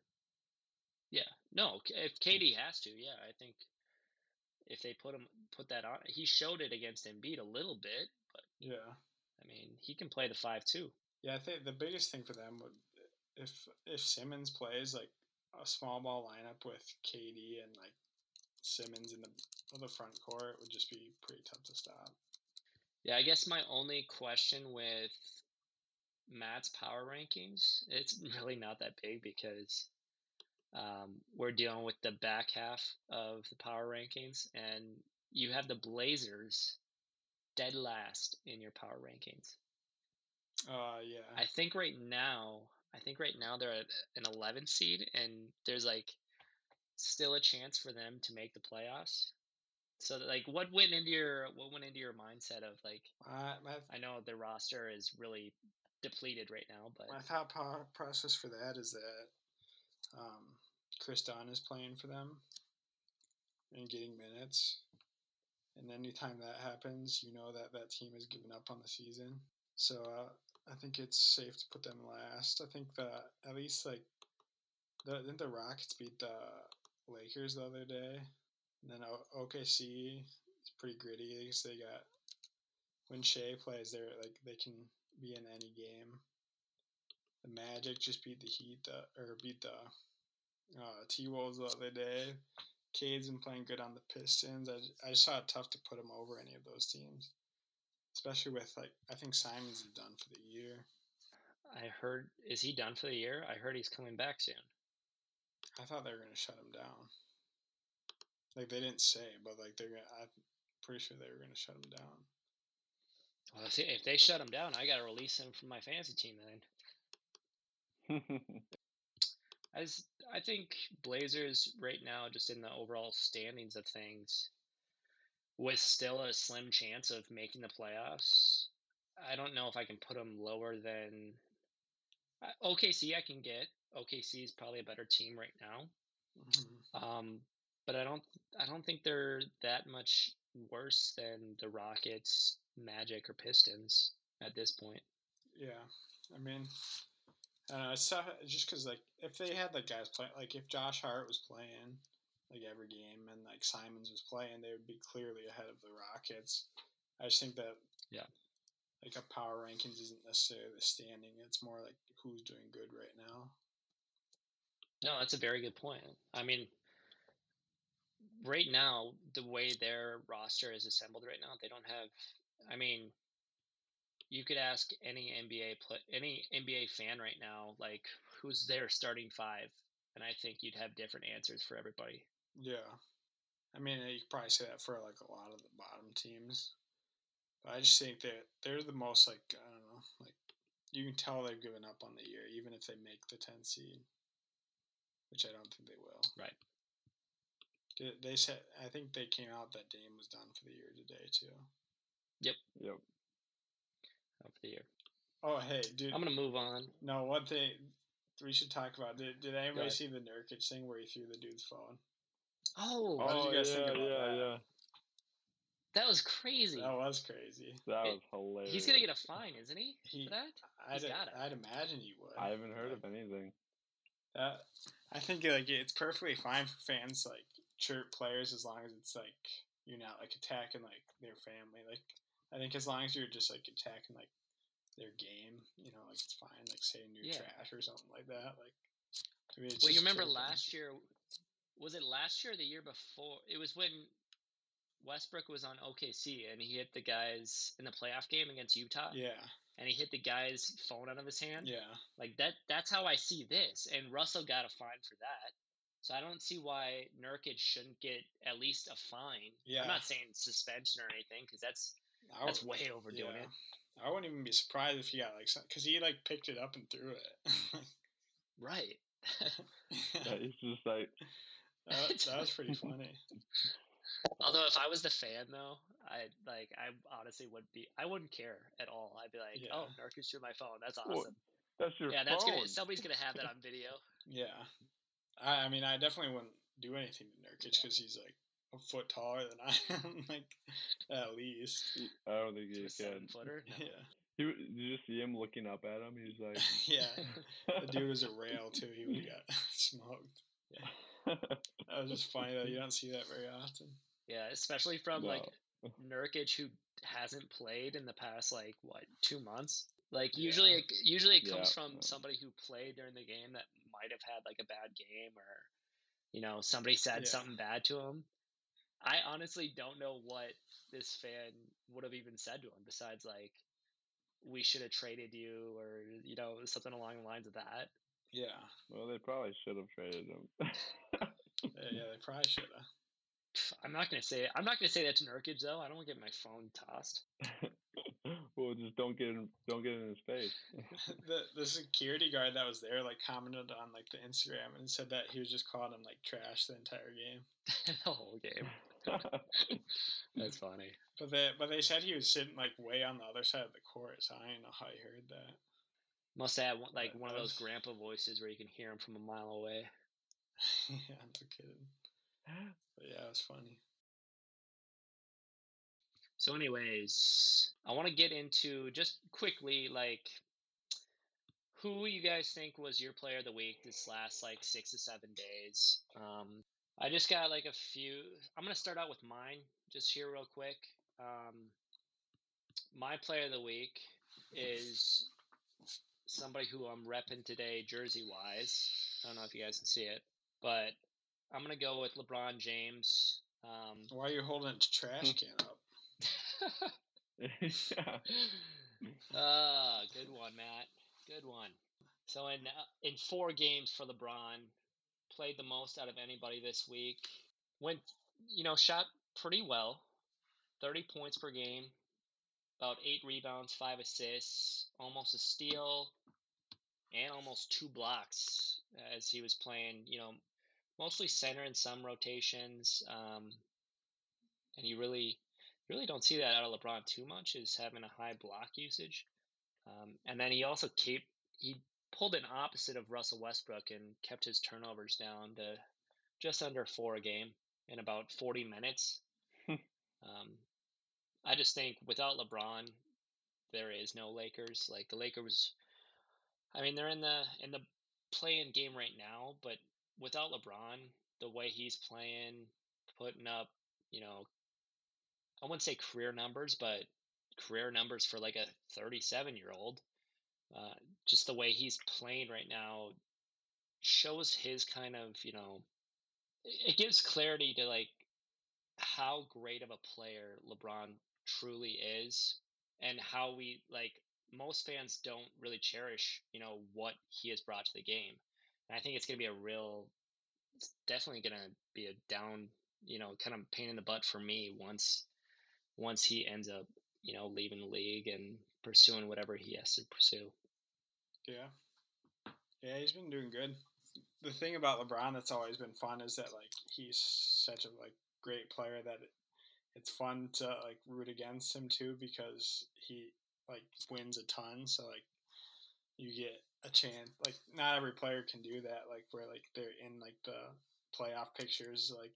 Yeah. No, if KD has to, yeah, I think if they put that on, he showed it against Embiid a little bit, but yeah, I mean he can play the 5 too. Yeah, I think the biggest thing for them would if Simmons plays like a small ball lineup with KD and like. Simmons in the front court would just be pretty tough to stop. Yeah, I guess my only question with Matt's power rankings, it's really not that big because we're dealing with the back half of the power rankings, and you have the Blazers dead last in your power rankings. Yeah. I think right now they're at an 11 seed, and there's like still a chance for them to make the playoffs. So like what went into your mindset of like I know the roster is really depleted right now, but my thought process for that is that Chris Dunn is playing for them and getting minutes, and anytime that happens, you know that team has given up on the season. So I think it's safe to put them last. I think that at least like didn't the Rockets beat the Lakers the other day, and then OKC is pretty gritty because they got when Shea plays, they're like they can be in any game. The Magic just beat the Heat beat the T-Wolves the other day. Cade's been playing good on the Pistons. I just saw it tough to put him over any of those teams, especially with like I think Simon's done for the year. Is he done for the year? I heard he's coming back soon. I thought they were going to shut him down. Like, they didn't say, but, like, I'm pretty sure they were going to shut him down. Well, see, if they shut him down, I got to release him from my fantasy team then. I think Blazers right now, just in the overall standings of things, with still a slim chance of making the playoffs, I don't know if I can put them lower than – OKC I can get. OKC is probably a better team right now, but I don't think they're that much worse than the Rockets, Magic, or Pistons at this point. Yeah, I mean, it's tough just because like if they had like guys playing, like if Josh Hart was playing like every game and like Simons was playing, they would be clearly ahead of the Rockets. I just think that yeah, like a power rankings isn't necessarily the standing; it's more like who's doing good right now. No, that's a very good point. I mean, right now, the way their roster is assembled right now, they don't have – I mean, you could ask any NBA fan right now, like, who's their starting 5? And I think you'd have different answers for everybody. Yeah. I mean, you could probably say that for, like, a lot of the bottom teams. But I just think that they're the most, like, I don't know, like, you can tell they've given up on the year, even if they make the 10th seed. Which I don't think they will. Right. They said, I think they came out that Dame was done for the year today too. Yep. Out for the year. Oh, hey, dude. I'm gonna move on. No, one thing we should talk about. Did anybody see the Nurkic thing where he threw the dude's phone? Oh. What did you guys think about that? Yeah. That was crazy. That was hilarious. He's gonna get a fine, isn't he? For that? I'd imagine he would. I haven't heard of anything. I think it's perfectly fine for fans to chirp players as long as it's you're not attacking their family. I think as long as you're just attacking their game, it's fine. Saying you're trash or something like that. You remember last year? Was it last year or the year before? It was when Westbrook was on OKC and he hit the guys in the playoff game against Utah. Yeah. And he hit the guy's phone out of his hand. Yeah. That's how I see this. And Russell got a fine for that. So I don't see why Nurkic shouldn't get at least a fine. Yeah. I'm not saying suspension or anything because that's way overdoing it. I wouldn't even be surprised if he got because he picked it up and threw it. Right. It's just that was pretty funny. Although if I was the fan though, I honestly I wouldn't care at all. I'd be oh, Nurkic threw my phone. That's awesome. Well, that's your phone. Yeah, somebody's gonna have that on video. Yeah, I mean, I definitely wouldn't do anything to Nurkic because he's a foot taller than I am, at least. I don't think he can. Footer? No. Yeah. Did you just see him looking up at him? He's like, yeah. The dude was a rail too. He would have got smoked. Yeah. That was just funny though. You don't see that very often. Yeah, especially from Nurkic, who hasn't played in the past 2 months. Usually it comes from somebody who played during the game that might have had a bad game or somebody said something bad to him. I honestly don't know what this fan would have even said to him besides we should have traded you or something along the lines of that. Yeah. Well, they probably should have traded him. Yeah, they probably should have. I'm not gonna say that to Nurkic though. I don't want to get my phone tossed. Well, just don't get in his face. The security guard that was there commented on the Instagram and said that he was just calling him trash the entire game. The whole game. That's funny. But they said he was sitting way on the other side of the court. So I don't know how he heard that. Must have had one of those grandpa voices where you can hear him from a mile away. Yeah, I'm not kidding. But yeah, it was funny. So anyways, I want to get into just quickly, who you guys think was your player of the week this last 6 to 7 days. I just got a few. I'm going to start out with mine just here real quick. My player of the week is somebody who I'm repping today jersey-wise. I don't know if you guys can see it, but I'm going to go with LeBron James. Why are you holding a trash can up? Good one, Matt. Good one. So in 4 games for LeBron, played the most out of anybody this week. Went, shot pretty well. 30 points per game. About 8 rebounds, 5 assists, almost a steal, and almost 2 blocks as he was playing, mostly center in some rotations. And you really don't see that out of LeBron too much, is having a high block usage. And then he also he pulled an opposite of Russell Westbrook and kept his turnovers down to just under 4 a game in about 40 minutes. I just think without LeBron, there is no Lakers. The Lakers, I mean, they're in the play-in game right now, but without LeBron, the way he's playing, putting up, I wouldn't say career numbers, but career numbers for a 37-year-old, just the way he's playing right now shows his kind of, it gives clarity to how great of a player LeBron truly is and how we most fans don't really cherish, what he has brought to the game. And I think it's definitely going to be a down, kind of pain in the butt for me once he ends up, leaving the league and pursuing whatever he has to pursue. Yeah. Yeah. He's been doing good. the thing about LeBron that's always been fun is that, like, he's such a, like, great player that it's fun to, like, root against him too, because he, like, wins a ton. So, like, you get a chance, like, not every player can do that, like, where, like, they're in, like, the playoff pictures, like,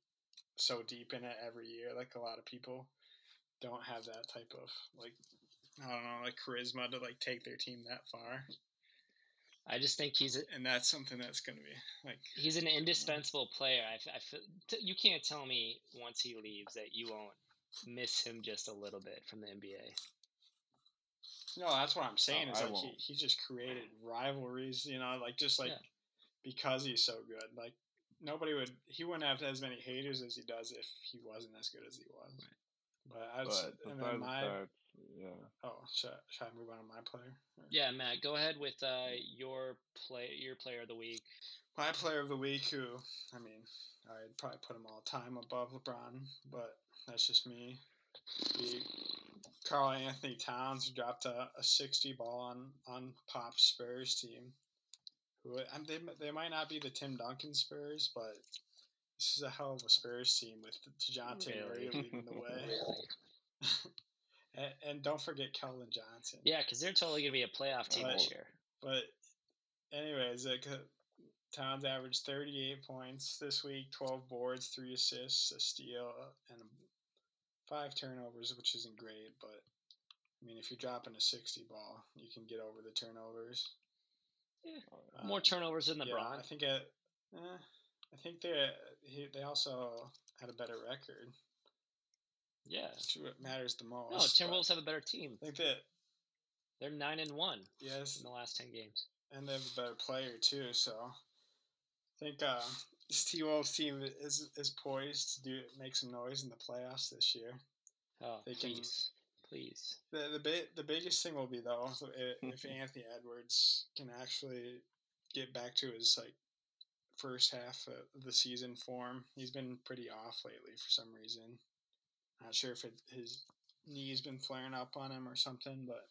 so deep in it every year. Like, a lot of people don't have that type of, like, I don't know, like, charisma to, like, take their team that far. I just think and that's something that's going to be, like, he's an indispensable player. I feel, you can't tell me once he leaves that you won't miss him just a little bit from the NBA. No, that's what I'm saying. Is like he just created rivalries, you know, like, just like, yeah, because he's so good. Like, he wouldn't have as many haters as he does if he wasn't as good as he was. Right. Oh, should I move on to my player? Or? Yeah, Matt, go ahead with your player of the week. My player of the week, who, I mean, I'd probably put him all time above LeBron, but that's just me. Karl Anthony Towns, who dropped a 60 ball on Pop Spurs team. They might not be the Tim Duncan Spurs, but this is a hell of a Spurs team with DeJounte Murray leading the way. Really? And don't forget Keldon Johnson. Yeah, because they're totally going to be a playoff team this year. But anyways, Towns averaged 38 points this week, 12 boards, 3 assists, a steal, and 5 turnovers, which isn't great. But, I mean, if you're dropping a 60 ball, you can get over the turnovers. Yeah, more turnovers than LeBron. Yeah, I think they also had a better record. Yeah, that's what matters the most. No, Timberwolves have a better team. I think that they're 9-1. Yes, in the last 10 games, and they have a better player too. So I think this T-Wolves team is poised to make some noise in the playoffs this year. Oh, please. The biggest thing will be, though, if Anthony Edwards can actually get back to his, like, first half of the season form. He's been pretty off lately for some reason. Not sure if his knee's been flaring up on him or something, but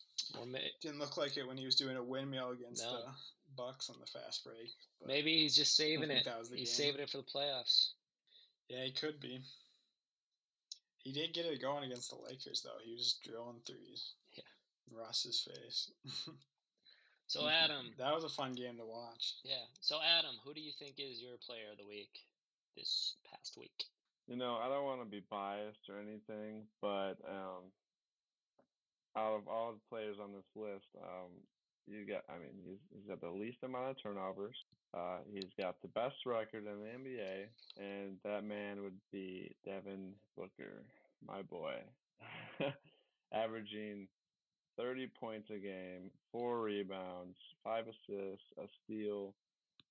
it didn't look like it when he was doing a windmill against the Bucks on the fast break. But maybe he's just saving it. He's saving it for the playoffs. Yeah, he could be. He did get it going against the Lakers, though. He was just drilling threes. Yeah. Russ's face. So, Adam. That was a fun game to watch. Yeah. So, Adam, who do you think is your player of the week this past week? You know, I don't want to be biased or anything, but out of all the players on this list, he's got the least amount of turnovers. He's got the best record in the NBA, and that man would be Devin Booker, my boy, averaging 30 points a game, 4 rebounds, 5 assists, a steal,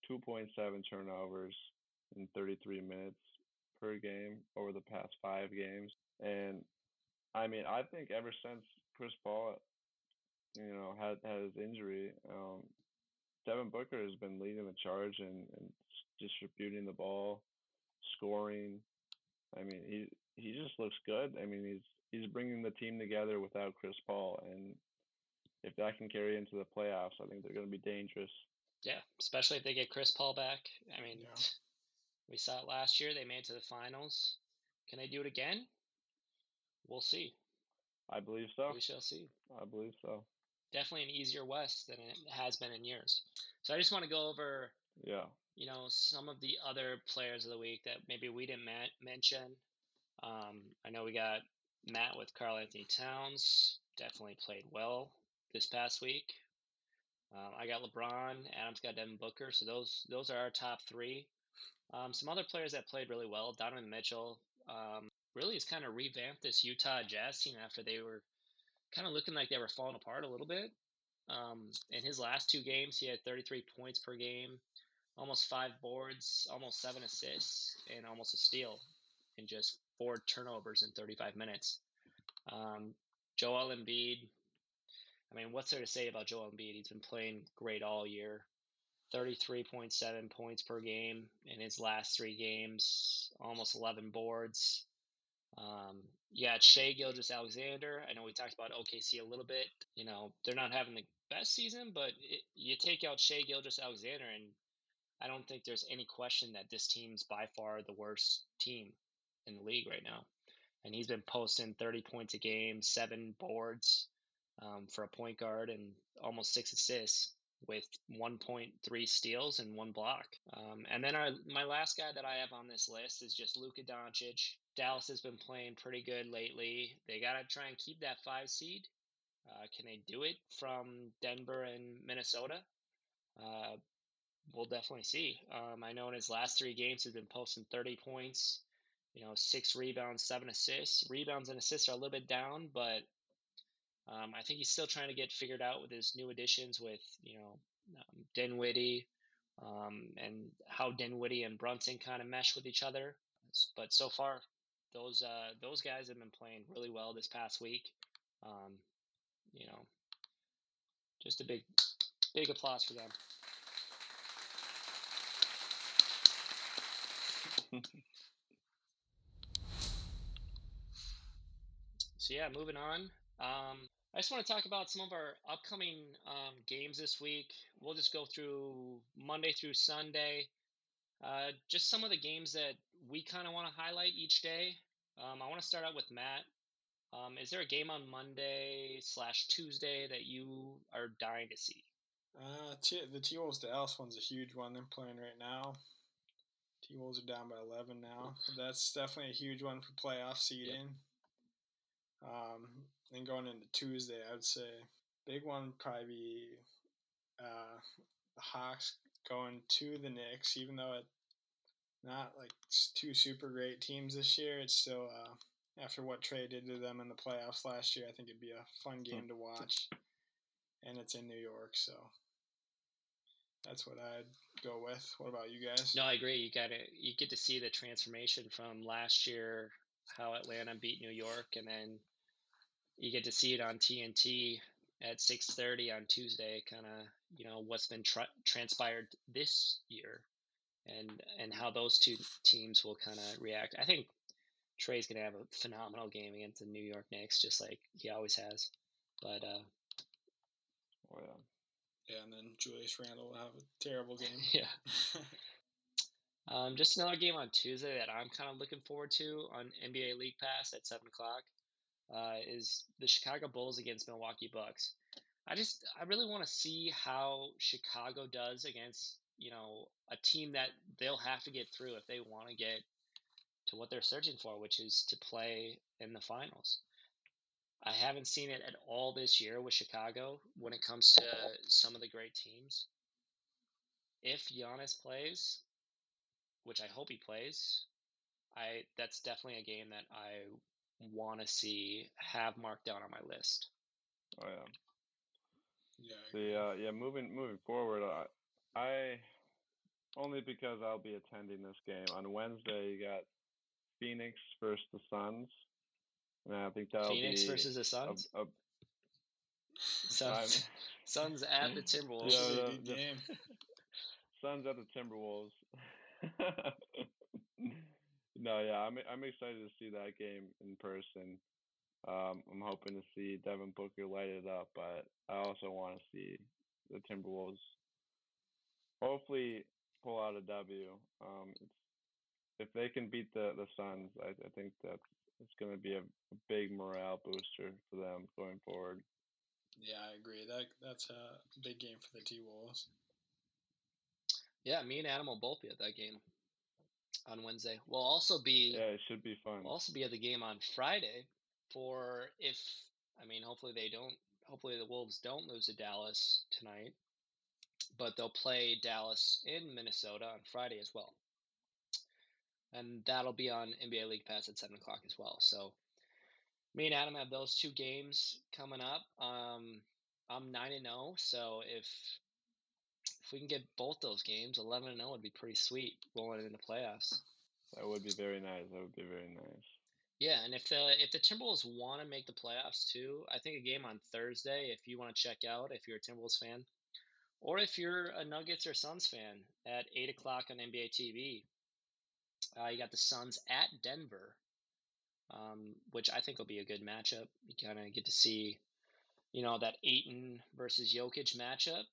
2.7 turnovers in 33 minutes per game over the past 5 games. And I mean, I think ever since Chris Paul, you know, had his injury, Devin Booker has been leading the charge and distributing the ball, scoring. I mean, he just looks good. I mean, he's bringing the team together without Chris Paul, and if that can carry into the playoffs, I think they're going to be dangerous. Yeah, especially if they get Chris Paul back. I mean, yeah. We saw it last year. They made it to the finals. Can they do it again? We'll see. I believe so. We shall see. I believe so. Definitely an easier West than it has been in years. So I just want to go over, you know, some of the other players of the week that maybe we didn't mention. I know we got Matt with Karl Anthony Towns. Definitely played well this past week. I got LeBron. Adam's got Devin Booker. So those are our top 3. Some other players that played really well. Donovan Mitchell really has kind of revamped this Utah Jazz team after they were kind of looking like they were falling apart a little bit. In his last 2 games, he had 33 points per game, almost 5 boards, almost 7 assists, and almost a steal, and just 4 turnovers in 35 minutes. Joel Embiid, I mean, what's there to say about Joel Embiid? He's been playing great all year. 33.7 points per game in his last 3 games, almost 11 boards. Yeah, Shai Gilgeous-Alexander. I know we talked about OKC a little bit. You know, they're not having the best season, but you take out Shai Gilgeous-Alexander, and I don't think there's any question that this team's by far the worst team in the league right now. And he's been posting 30 points a game, 7 boards for a point guard, and almost 6 assists with 1.3 steals and 1 block. And then my last guy that I have on this list is just Luka Doncic. Dallas has been playing pretty good lately. They got to try and keep that 5 seed. Can they do it from Denver and Minnesota? We'll definitely see. I know in his last 3 games, he's been posting 30 points, 6 rebounds, 7 assists. Rebounds and assists are a little bit down, but I think he's still trying to get figured out with his new additions with, Dinwiddie and how Dinwiddie and Brunson kind of mesh with each other. But so far, those guys have been playing really well this past week. Just a big applause for them. So yeah, moving on. I just want to talk about some of our upcoming games this week. We'll just go through Monday through Sunday. Just some of the games that we kind of want to highlight each day. I want to start out with Matt. Is there a game on Monday/Tuesday that you are dying to see? The T-Wolves Dallas one's a huge one. They're playing right now. T-Wolves are down by 11 now. That's definitely a huge one for playoff seeding. Yep. And going into Tuesday, I would say big one would probably be the Hawks going to the Knicks. Even though it's not like two super great teams this year, it's still after what Trae did to them in the playoffs last year, I think it'd be a fun game to watch. And it's in New York, so that's what I'd go with. What about you guys? No, I agree. You get to see the transformation from last year, how Atlanta beat New York, and then you get to see it on TNT at 6:30 on Tuesday, kind of, what's been transpired this year and how those two teams will kind of react. I think Trae's going to have a phenomenal game against the New York Knicks, just like he always has. But, yeah, and then Julius Randle will have a terrible game. Yeah. Just another game on Tuesday that I'm kind of looking forward to on NBA League Pass at 7 o'clock is the Chicago Bulls against Milwaukee Bucks. I really want to see how Chicago does against, a team that they'll have to get through if they want to get to what they're searching for, which is to play in the finals. I haven't seen it at all this year with Chicago when it comes to some of the great teams. If Giannis plays, which I hope he plays, that's definitely a game that I want to see have marked down on my list. Oh yeah, Moving forward, I only because I'll be attending this game on Wednesday. You got Phoenix versus the Suns. And I think that'll Phoenix versus the Suns? Suns at the Timberwolves. Yeah, game. Suns at the Timberwolves. I'm excited to see that game in person. I'm hoping to see Devin Booker light it up, but I also want to see the Timberwolves hopefully pull out a W. If they can beat the Suns, I think that's it's going to be a big morale booster for them going forward. Yeah, I agree. That's a big game for the T-Wolves. Yeah, me and Adam will both be at that game on Wednesday. We'll also be. Yeah, it should be fun. We'll also be at the game on Friday hopefully they don't. Hopefully the Wolves don't lose to Dallas tonight, but they'll play Dallas in Minnesota on Friday as well. And that'll be on NBA League Pass at 7 o'clock as well. So me and Adam have those 2 games coming up. I'm 9-0, so if we can get both those games, 11-0 would be pretty sweet rolling into playoffs. That would be very nice. Yeah, and if the Timberwolves want to make the playoffs too, I think a game on Thursday, if you want to check out, if you're a Timberwolves fan, or if you're a Nuggets or Suns fan, at 8 o'clock on NBA TV, you got the Suns at Denver, which I think will be a good matchup. You kind of get to see, that Ayton versus Jokic matchup.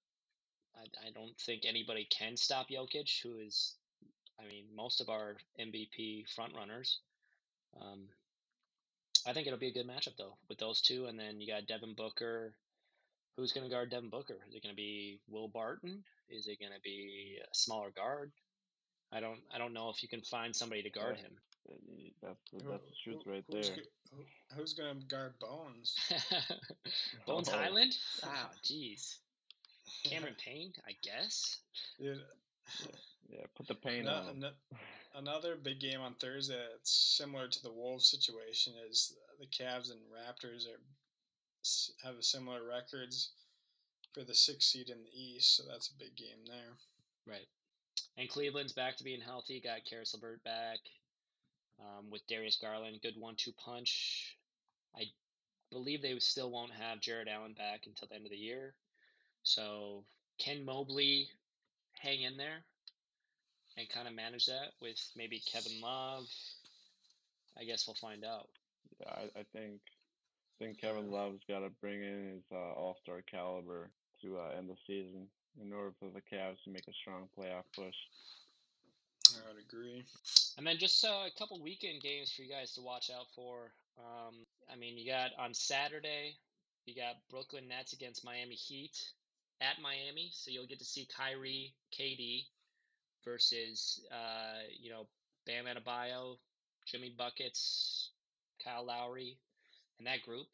I don't think anybody can stop Jokic, who is, I mean, most of our MVP frontrunners. I think it'll be a good matchup, though, with those two. And then you got Devin Booker. Who's going to guard Devin Booker? Is it going to be Will Barton? Is it going to be a smaller guard? I don't know if you can find somebody to guard him. That's the truth right there. Who's going to guard Bones? Bones Highland? Ah, jeez. Cameron Payne, I guess. Yeah, put the pain on. Another big game on Thursday that's similar to the Wolves situation is the Cavs and Raptors have similar records for the 6th seed in the East, so that's a big game there. Right. And Cleveland's back to being healthy, got Karis LeVert back with Darius Garland, good 1-2 punch. I believe they still won't have Jared Allen back until the end of the year. So can Mobley hang in there and kind of manage that with maybe Kevin Love? I guess we'll find out. Yeah, I think Kevin Love's got to bring in his all-star caliber to end the season in order for the Cavs to make a strong playoff push. I would agree. And then just a couple weekend games for you guys to watch out for. You got on Saturday, you got Brooklyn Nets against Miami Heat at Miami. So you'll get to see Kyrie, KD versus, Bam Adebayo, Jimmy Buckets, Kyle Lowry, and that group.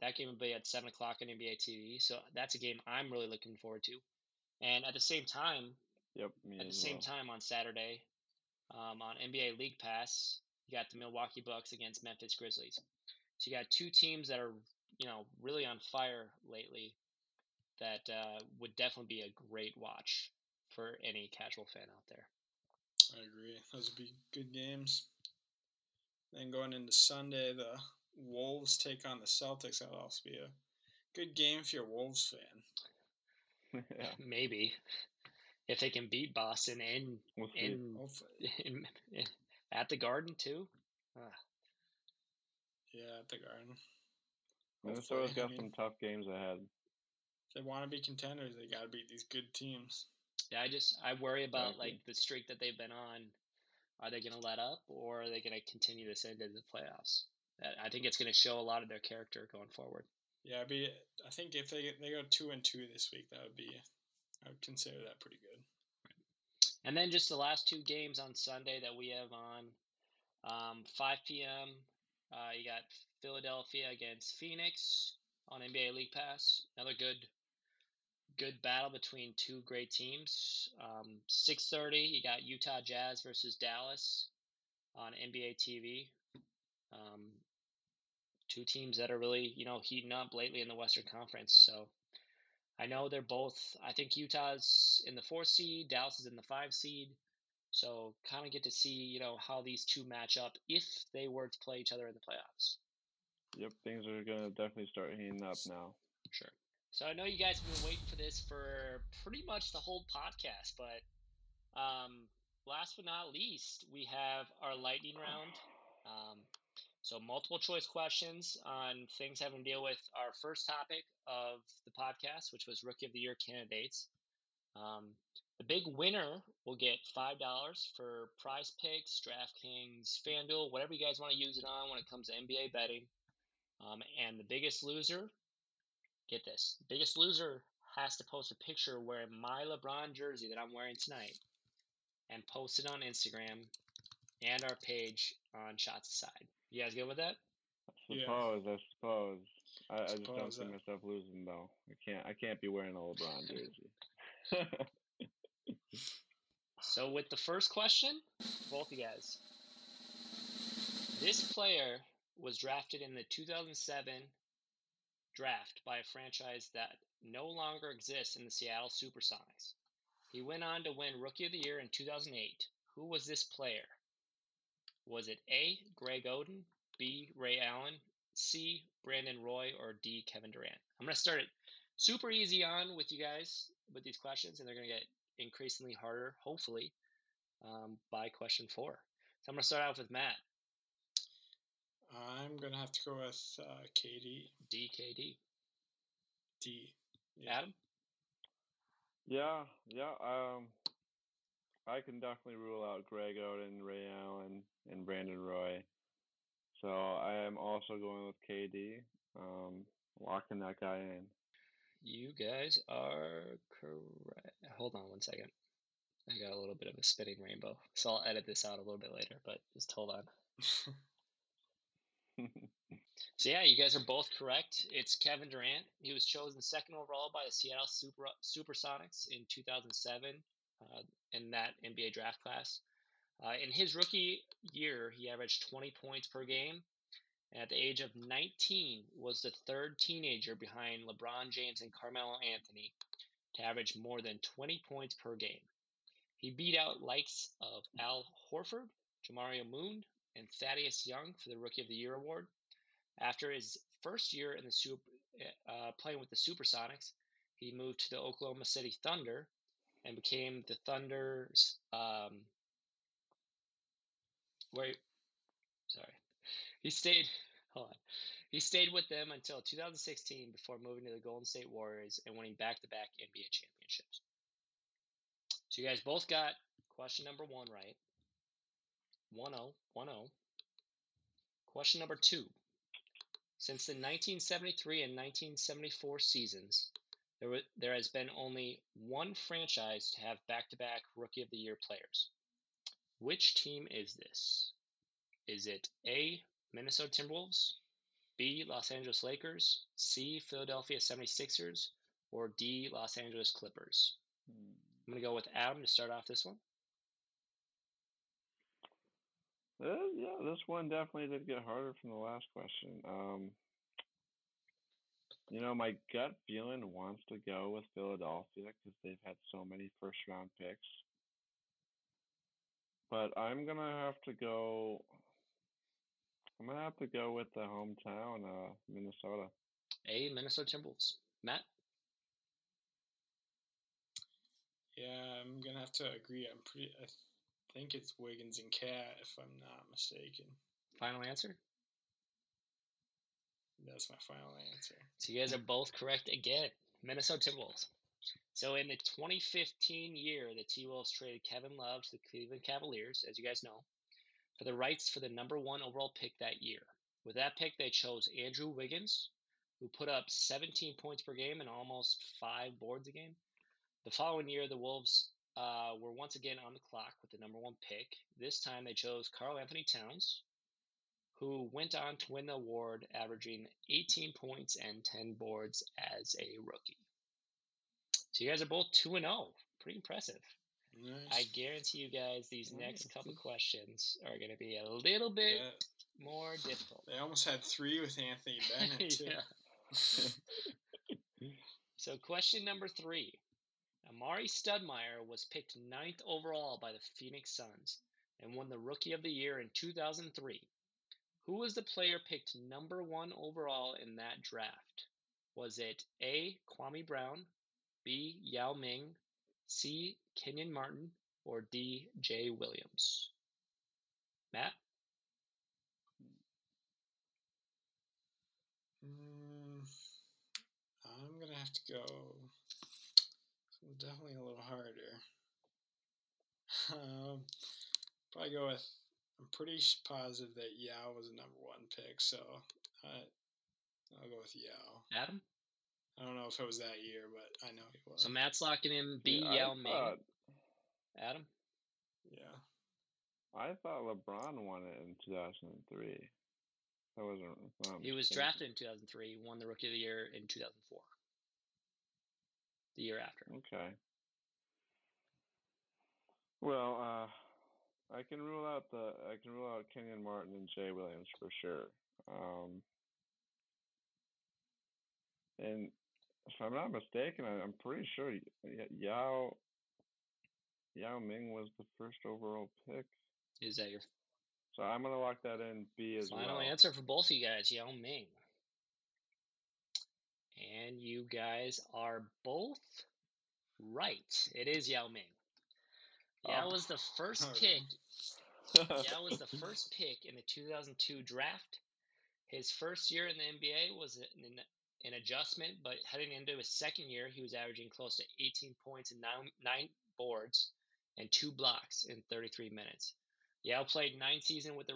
That game will be at 7 o'clock on NBA TV. So that's a game I'm really looking forward to. And at the same time, on Saturday, on NBA League Pass, you got the Milwaukee Bucks against Memphis Grizzlies. So you got two teams that are, really on fire lately that would definitely be a great watch for any casual fan out there. I agree. Those would be good games. Then going into Sunday, the Wolves take on the Celtics. That'll also be a good game if you're a Wolves fan. Yeah. Maybe. If they can beat Boston in at the Garden, too. Yeah, at the Garden. Minnesota's got some tough games ahead. If they want to be contenders, they got to beat these good teams. Yeah, I worry about the streak that they've been on. Are they going to let up, or are they going to continue this into the playoffs? I think it's going to show a lot of their character going forward. Yeah, I think if they go 2-2 this week, I would consider that pretty good. And then just the last two games on Sunday that we have on 5 p.m. You got Philadelphia against Phoenix on NBA League Pass. Another good battle between two great teams. 6:30, you got Utah Jazz versus Dallas on NBA TV. Two teams that are really, heating up lately in the Western Conference. So I know they're both, I think Utah's in the 4th seed, Dallas is in the 5 seed. So kind of get to see, how these two match up if they were to play each other in the playoffs. Yep, things are going to definitely start heating up now. Sure. So I know you guys have been waiting for this for pretty much the whole podcast, but last but not least, we have our lightning round. So multiple choice questions on things having to deal with our first topic of the podcast, which was Rookie of the Year candidates. The big winner will get $5 for Prize Picks, DraftKings, FanDuel, whatever you guys want to use it on when it comes to NBA betting. And the biggest loser, get this, the biggest loser has to post a picture wearing my LeBron jersey that I'm wearing tonight and post it on Instagram and our page on Shots Aside. You guys good with that? I suppose. I just don't see myself losing, though. I can't be wearing a LeBron jersey. So with the first question, both of you guys. This player was drafted in the 2007 draft by a franchise that no longer exists in the Seattle SuperSonics. He went on to win Rookie of the Year in 2008. Who was this player? Was it A, Greg Oden, B, Ray Allen, C, Brandon Roy, or D, Kevin Durant? I'm going to start it super easy on with you guys with these questions, and they're going to get increasingly harder, hopefully, by question 4. So I'm going to start out with Matt. I'm going to have to go with KD. D, KD. D. Yeah. Adam? Yeah. I can definitely rule out Greg Oden, Ray Allen, and Brandon Roy. So I am also going with KD, locking that guy in. You guys are correct. Hold on one second. I got a little bit of a spinning rainbow, so I'll edit this out a little bit later, but just hold on. So, yeah, you guys are both correct. It's Kevin Durant. He was chosen second overall by the Seattle Supersonics in 2007 in that NBA draft class. In his rookie year, he averaged 20 points per game. And at the age of 19, was the third teenager behind LeBron James and Carmelo Anthony to average more than 20 points per game. He beat out likes of Al Horford, Jamario Moon, and Thaddeus Young for the Rookie of the Year award. After his first year in the playing with the Supersonics, he moved to the Oklahoma City Thunder and became the Thunder's. He stayed with them until 2016 before moving to the Golden State Warriors and winning back-to-back NBA championships. So you guys both got question number one right. 1-0. Question number two. Since the 1973 and 1974 seasons, there has been only one franchise to have back-to-back Rookie of the Year players. Which team is this? Is it A, Minnesota Timberwolves, B, Los Angeles Lakers, C, Philadelphia 76ers, or D, Los Angeles Clippers? I'm going to go with Adam to start off this one. Yeah, this one definitely did get harder from the last question. My gut feeling wants to go with Philadelphia because they've had so many first-round picks. But I'm gonna have to go with the hometown, Minnesota. A, Minnesota Timberwolves. Matt? Yeah, I'm gonna have to agree. I think it's Wiggins and Cat, if I'm not mistaken. Final answer? That's my final answer. So you guys are both correct again. Minnesota Timberwolves. So in the 2015 year, the T-Wolves traded Kevin Love to the Cleveland Cavaliers, as you guys know, for the rights for the number one overall pick that year. With that pick, they chose Andrew Wiggins, who put up 17 points per game and almost 5 boards a game. The following year, the Wolves were once again on the clock with the number one pick. This time, they chose Karl-Anthony Towns, who went on to win the award, averaging 18 points and 10 boards as a rookie. So you guys are both 2-0. Pretty impressive. Nice. I guarantee you guys these next couple questions are going to be a little bit more difficult. They almost had 3 with Anthony Bennett, too. So question number 3. Amari Stoudemire was picked 9th overall by the Phoenix Suns and won the Rookie of the Year in 2003. Who was the player picked number 1 overall in that draft? Was it A, Kwame Brown, B, Yao Ming, C, Kenyon Martin, or D, Jay Williams? Matt? I'm going to have to go definitely a little harder. Probably go with, I'm pretty positive that Yao was the number 1 pick, so I'll go with Yao. Adam? I don't know if it was that year, but I know he was. So Matt's locking in B. Yao Ming. Adam? Yeah. I thought LeBron won it in 2003. That wasn't. He was drafted in 2003. He won the Rookie of the Year in 2004. The year after. Okay. Well, I can rule out Kenyon Martin and Jay Williams for sure. And if I'm not mistaken, I'm pretty sure Yao Ming was the first overall pick. Is that your? So I'm gonna lock that in B as final answer for both of you guys, Yao Ming. And you guys are both right. It is Yao Ming. Yao was the first pick. Yao was the first pick in the 2002 draft. His first year in the NBA was in an adjustment, but heading into his second year, he was averaging close to 18 points and nine boards and 2 blocks in 33 minutes. Yao played 9 seasons with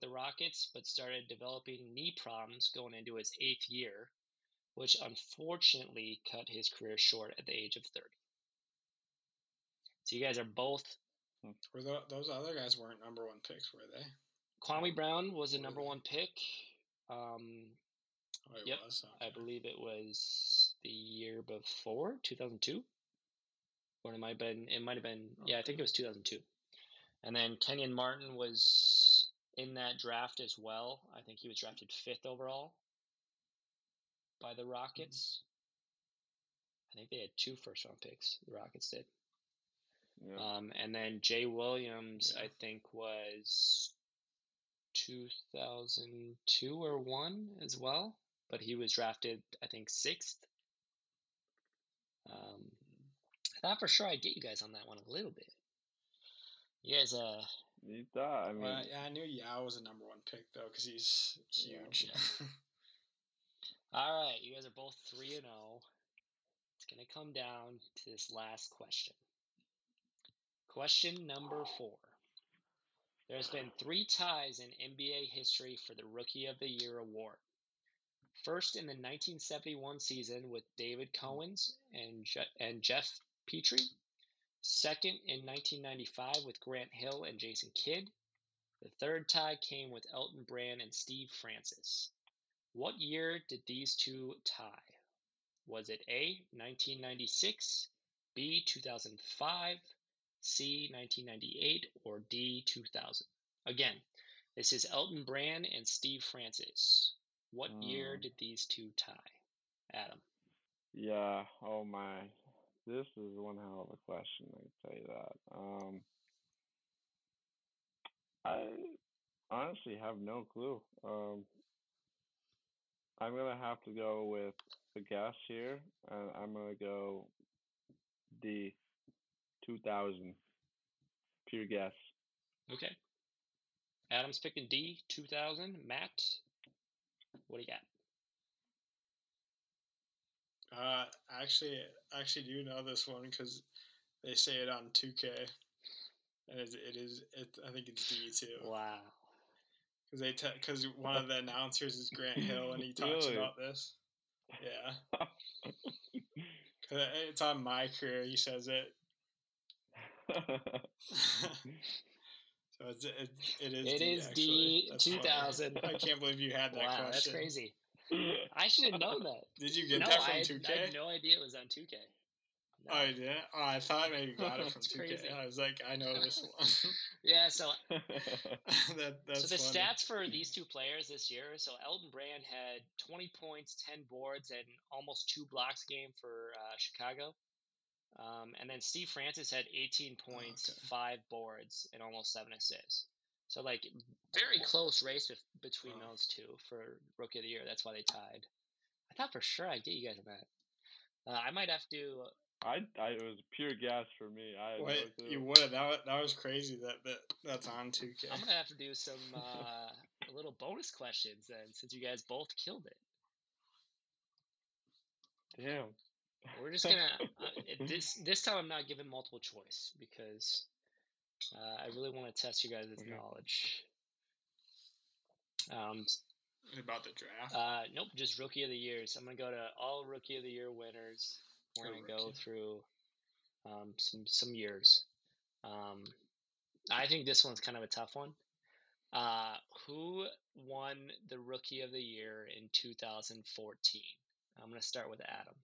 the Rockets, but started developing knee problems going into his 8th year, which unfortunately cut his career short at the age of 30. So you guys are both. Those other guys weren't number 1 picks, were they? Kwame Brown was a number 1 pick. Was? Okay. I believe it was the year before, 2002. Or it might have been, okay. Yeah, I think it was 2002. And then Kenyon Martin was in that draft as well. I think he was drafted 5th overall by the Rockets. Mm-hmm. I think they had 2 first-round picks, the Rockets did. Yeah. And then Jay Williams, I think, was 2002 or 1 as well, but he was drafted, I think, 6th. I thought for sure I'd get you guys on that one a little bit. You guys, you thought, I mean, I knew Yao was a number 1 pick though because he's huge. Yeah. All right, you guys are both 3-0. It's gonna come down to this last question. Question number 4. There's been 3 ties in NBA history for the Rookie of the Year award. First in the 1971 season with David Cowens and Jeff Petrie. Second in 1995 with Grant Hill and Jason Kidd. The 3rd tie came with Elton Brand and Steve Francis. What year did these 2 tie? Was it A, 1996, B, 2005, C, 1998, or D, 2000? Again, this is Elton Brand and Steve Francis. What year did these 2 tie? Adam. Yeah, oh my. This is one hell of a question, I can tell you that. I honestly have no clue. I'm going to have to go with the guess here, and I'm going to go D, 2000. Pure guess. Okay. Adam's picking D, 2000. Matt, what do you got? I actually do know this one because they say it on 2K, and it is. I think it's D too. Wow. Because because one of the announcers is Grant Hill, and he talks about this. Yeah. Because it's on My Career. He says it. So it is. It D, is D 2000. I can't believe you had that question. Wow, that's crazy. I should have known that. Did you get that from 2K? I had no idea it was on 2K. No. Oh, you did? Oh, I thought maybe you got it from 2K. Crazy. I was like, I know this one. Yeah, so that's the funny stats for these 2 players this year. So Elton Brand had 20 points, 10 boards, and almost 2 blocks game for Chicago. And then Steve Francis had 18 points, 5 boards, and almost 7 assists. So, like, very close race between those 2 for Rookie of the Year. That's why they tied. I thought for sure I'd get you guys on that. I might have to. It was pure guess for me. You would have. That was crazy. That's on 2K. I'm going to have to do some little bonus questions then, since you guys both killed it. Damn. We're just going to. This time I'm not giving multiple choice because I really want to test you guys' knowledge. About the draft? Nope, just Rookie of the Year. So I'm going to go to all Rookie of the Year winners. We're going to go through some years. I think this one's kind of a tough one. Who won the Rookie of the Year in 2014? I'm going to start with Adam.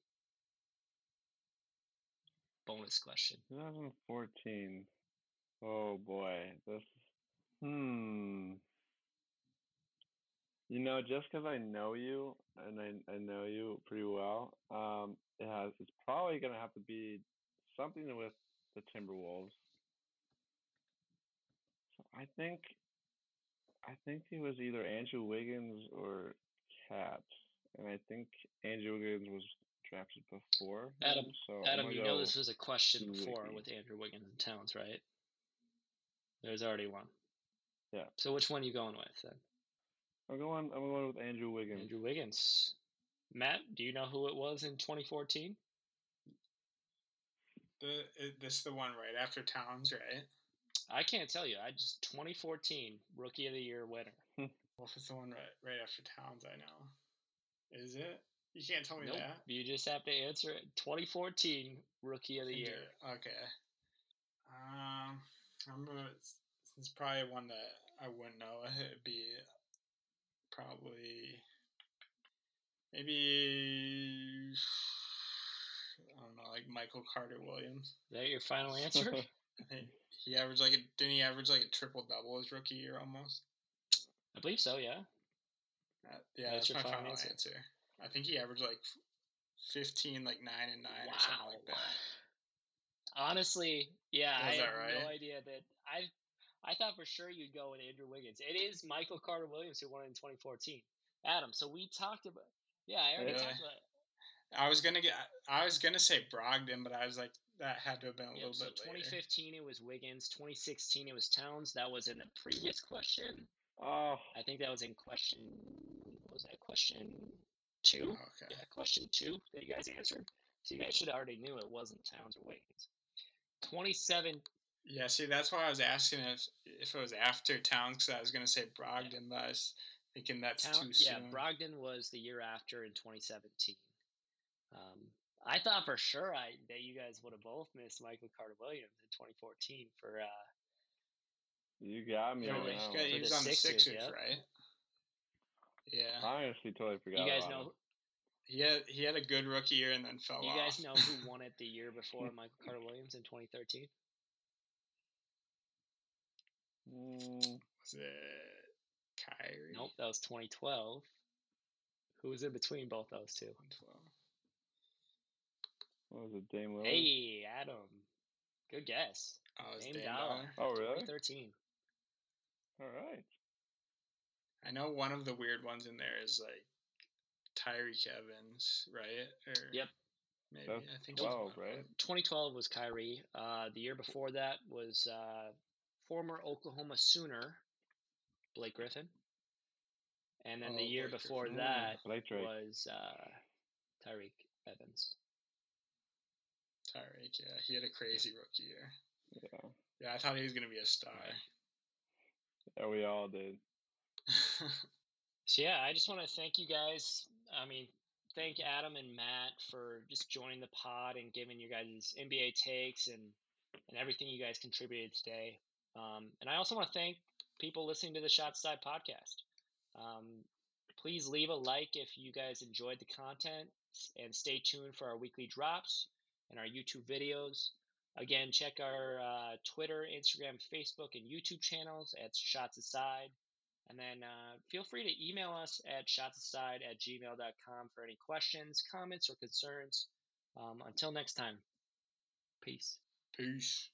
Bonus question. 2014. Oh boy, this. You know, just because I know you and I know you pretty well, it's probably gonna have to be something with the Timberwolves. So I think it was either Andrew Wiggins or Chet, and I think Andrew Wiggins was drafted before. Adam, you know this was a question before Wiggins. With Andrew Wiggins and Towns, right? There's already one. Yeah. So which one are you going with then? I'm going with Andrew Wiggins. Matt, do you know who it was in 2014? This the one right after Towns, right? I can't tell you. I just 2014 Rookie of the Year winner. Well, if it's the one right after Towns, I know. Is it? You can't tell me that. You just have to answer it. 2014 Rookie of the Year. Okay. I'm gonna. It's probably one that I wouldn't know. It'd be probably maybe I don't know, like Michael Carter Williams. Is that your final answer? Didn't he average like a triple double his rookie year almost? I believe so. Yeah. That's my final answer. I think he averaged like 15, like 9 and 9 or something like that. Honestly, yeah, I have no idea that I thought for sure you'd go with Andrew Wiggins. It is Michael Carter Williams who won it in 2014. Adam, so we talked about. Yeah, I already talked about it. I was gonna say Brogdon, but I was like that had to have been a little bit. So 2015, later. It was Wiggins. 2016, it was Towns. That was in the previous question. Oh, I think that was in question. Was that question 2? Oh, okay. Yeah, question 2 that you guys answered. So you guys should have already knew it wasn't Towns or Wiggins. 27. Yeah, see, that's why I was asking if it was after Towns, because I was going to say Brogdon, but I was thinking that's too soon. Yeah, Brogdon was the year after in 2017. I thought for sure that you guys would have both missed Michael Carter-Williams in 2014 for you got me. He was on the Sixers, right? Yeah. I honestly totally forgot. You guys know him. He had a good rookie year and then fell off. You guys know who won it the year before Michael Carter-Williams in 2013? Was it Kyrie? Nope, that was 2012. Who was in between both those two? 2012. What was it, Dame Lillard? Hey, Adam. Good guess. Oh, Dame Dollar. Oh, really? 2013. All right. I know one of the weird ones in there is like Tyreek Evans, right? Or yep. Maybe. That's I think 12, right? 2012 was Kyrie. The year before that was former Oklahoma Sooner, Blake Griffin. And then the year Blake before Griffin. That was Tyreek Evans. Tyreek, yeah. He had a crazy rookie year. Yeah. Yeah, I thought he was going to be a star. Yeah, we all did. So, yeah, I just want to thank you guys. I mean, thank Adam and Matt for just joining the pod and giving you guys NBA takes and everything you guys contributed today. And I also want to thank people listening to the Shots Aside podcast. Please leave a like if you guys enjoyed the content and stay tuned for our weekly drops and our YouTube videos. Again, check our Twitter, Instagram, Facebook, and YouTube channels at Shots Aside. And then feel free to email us at shotsaside@gmail.com for any questions, comments, or concerns. Until next time, peace. Peace.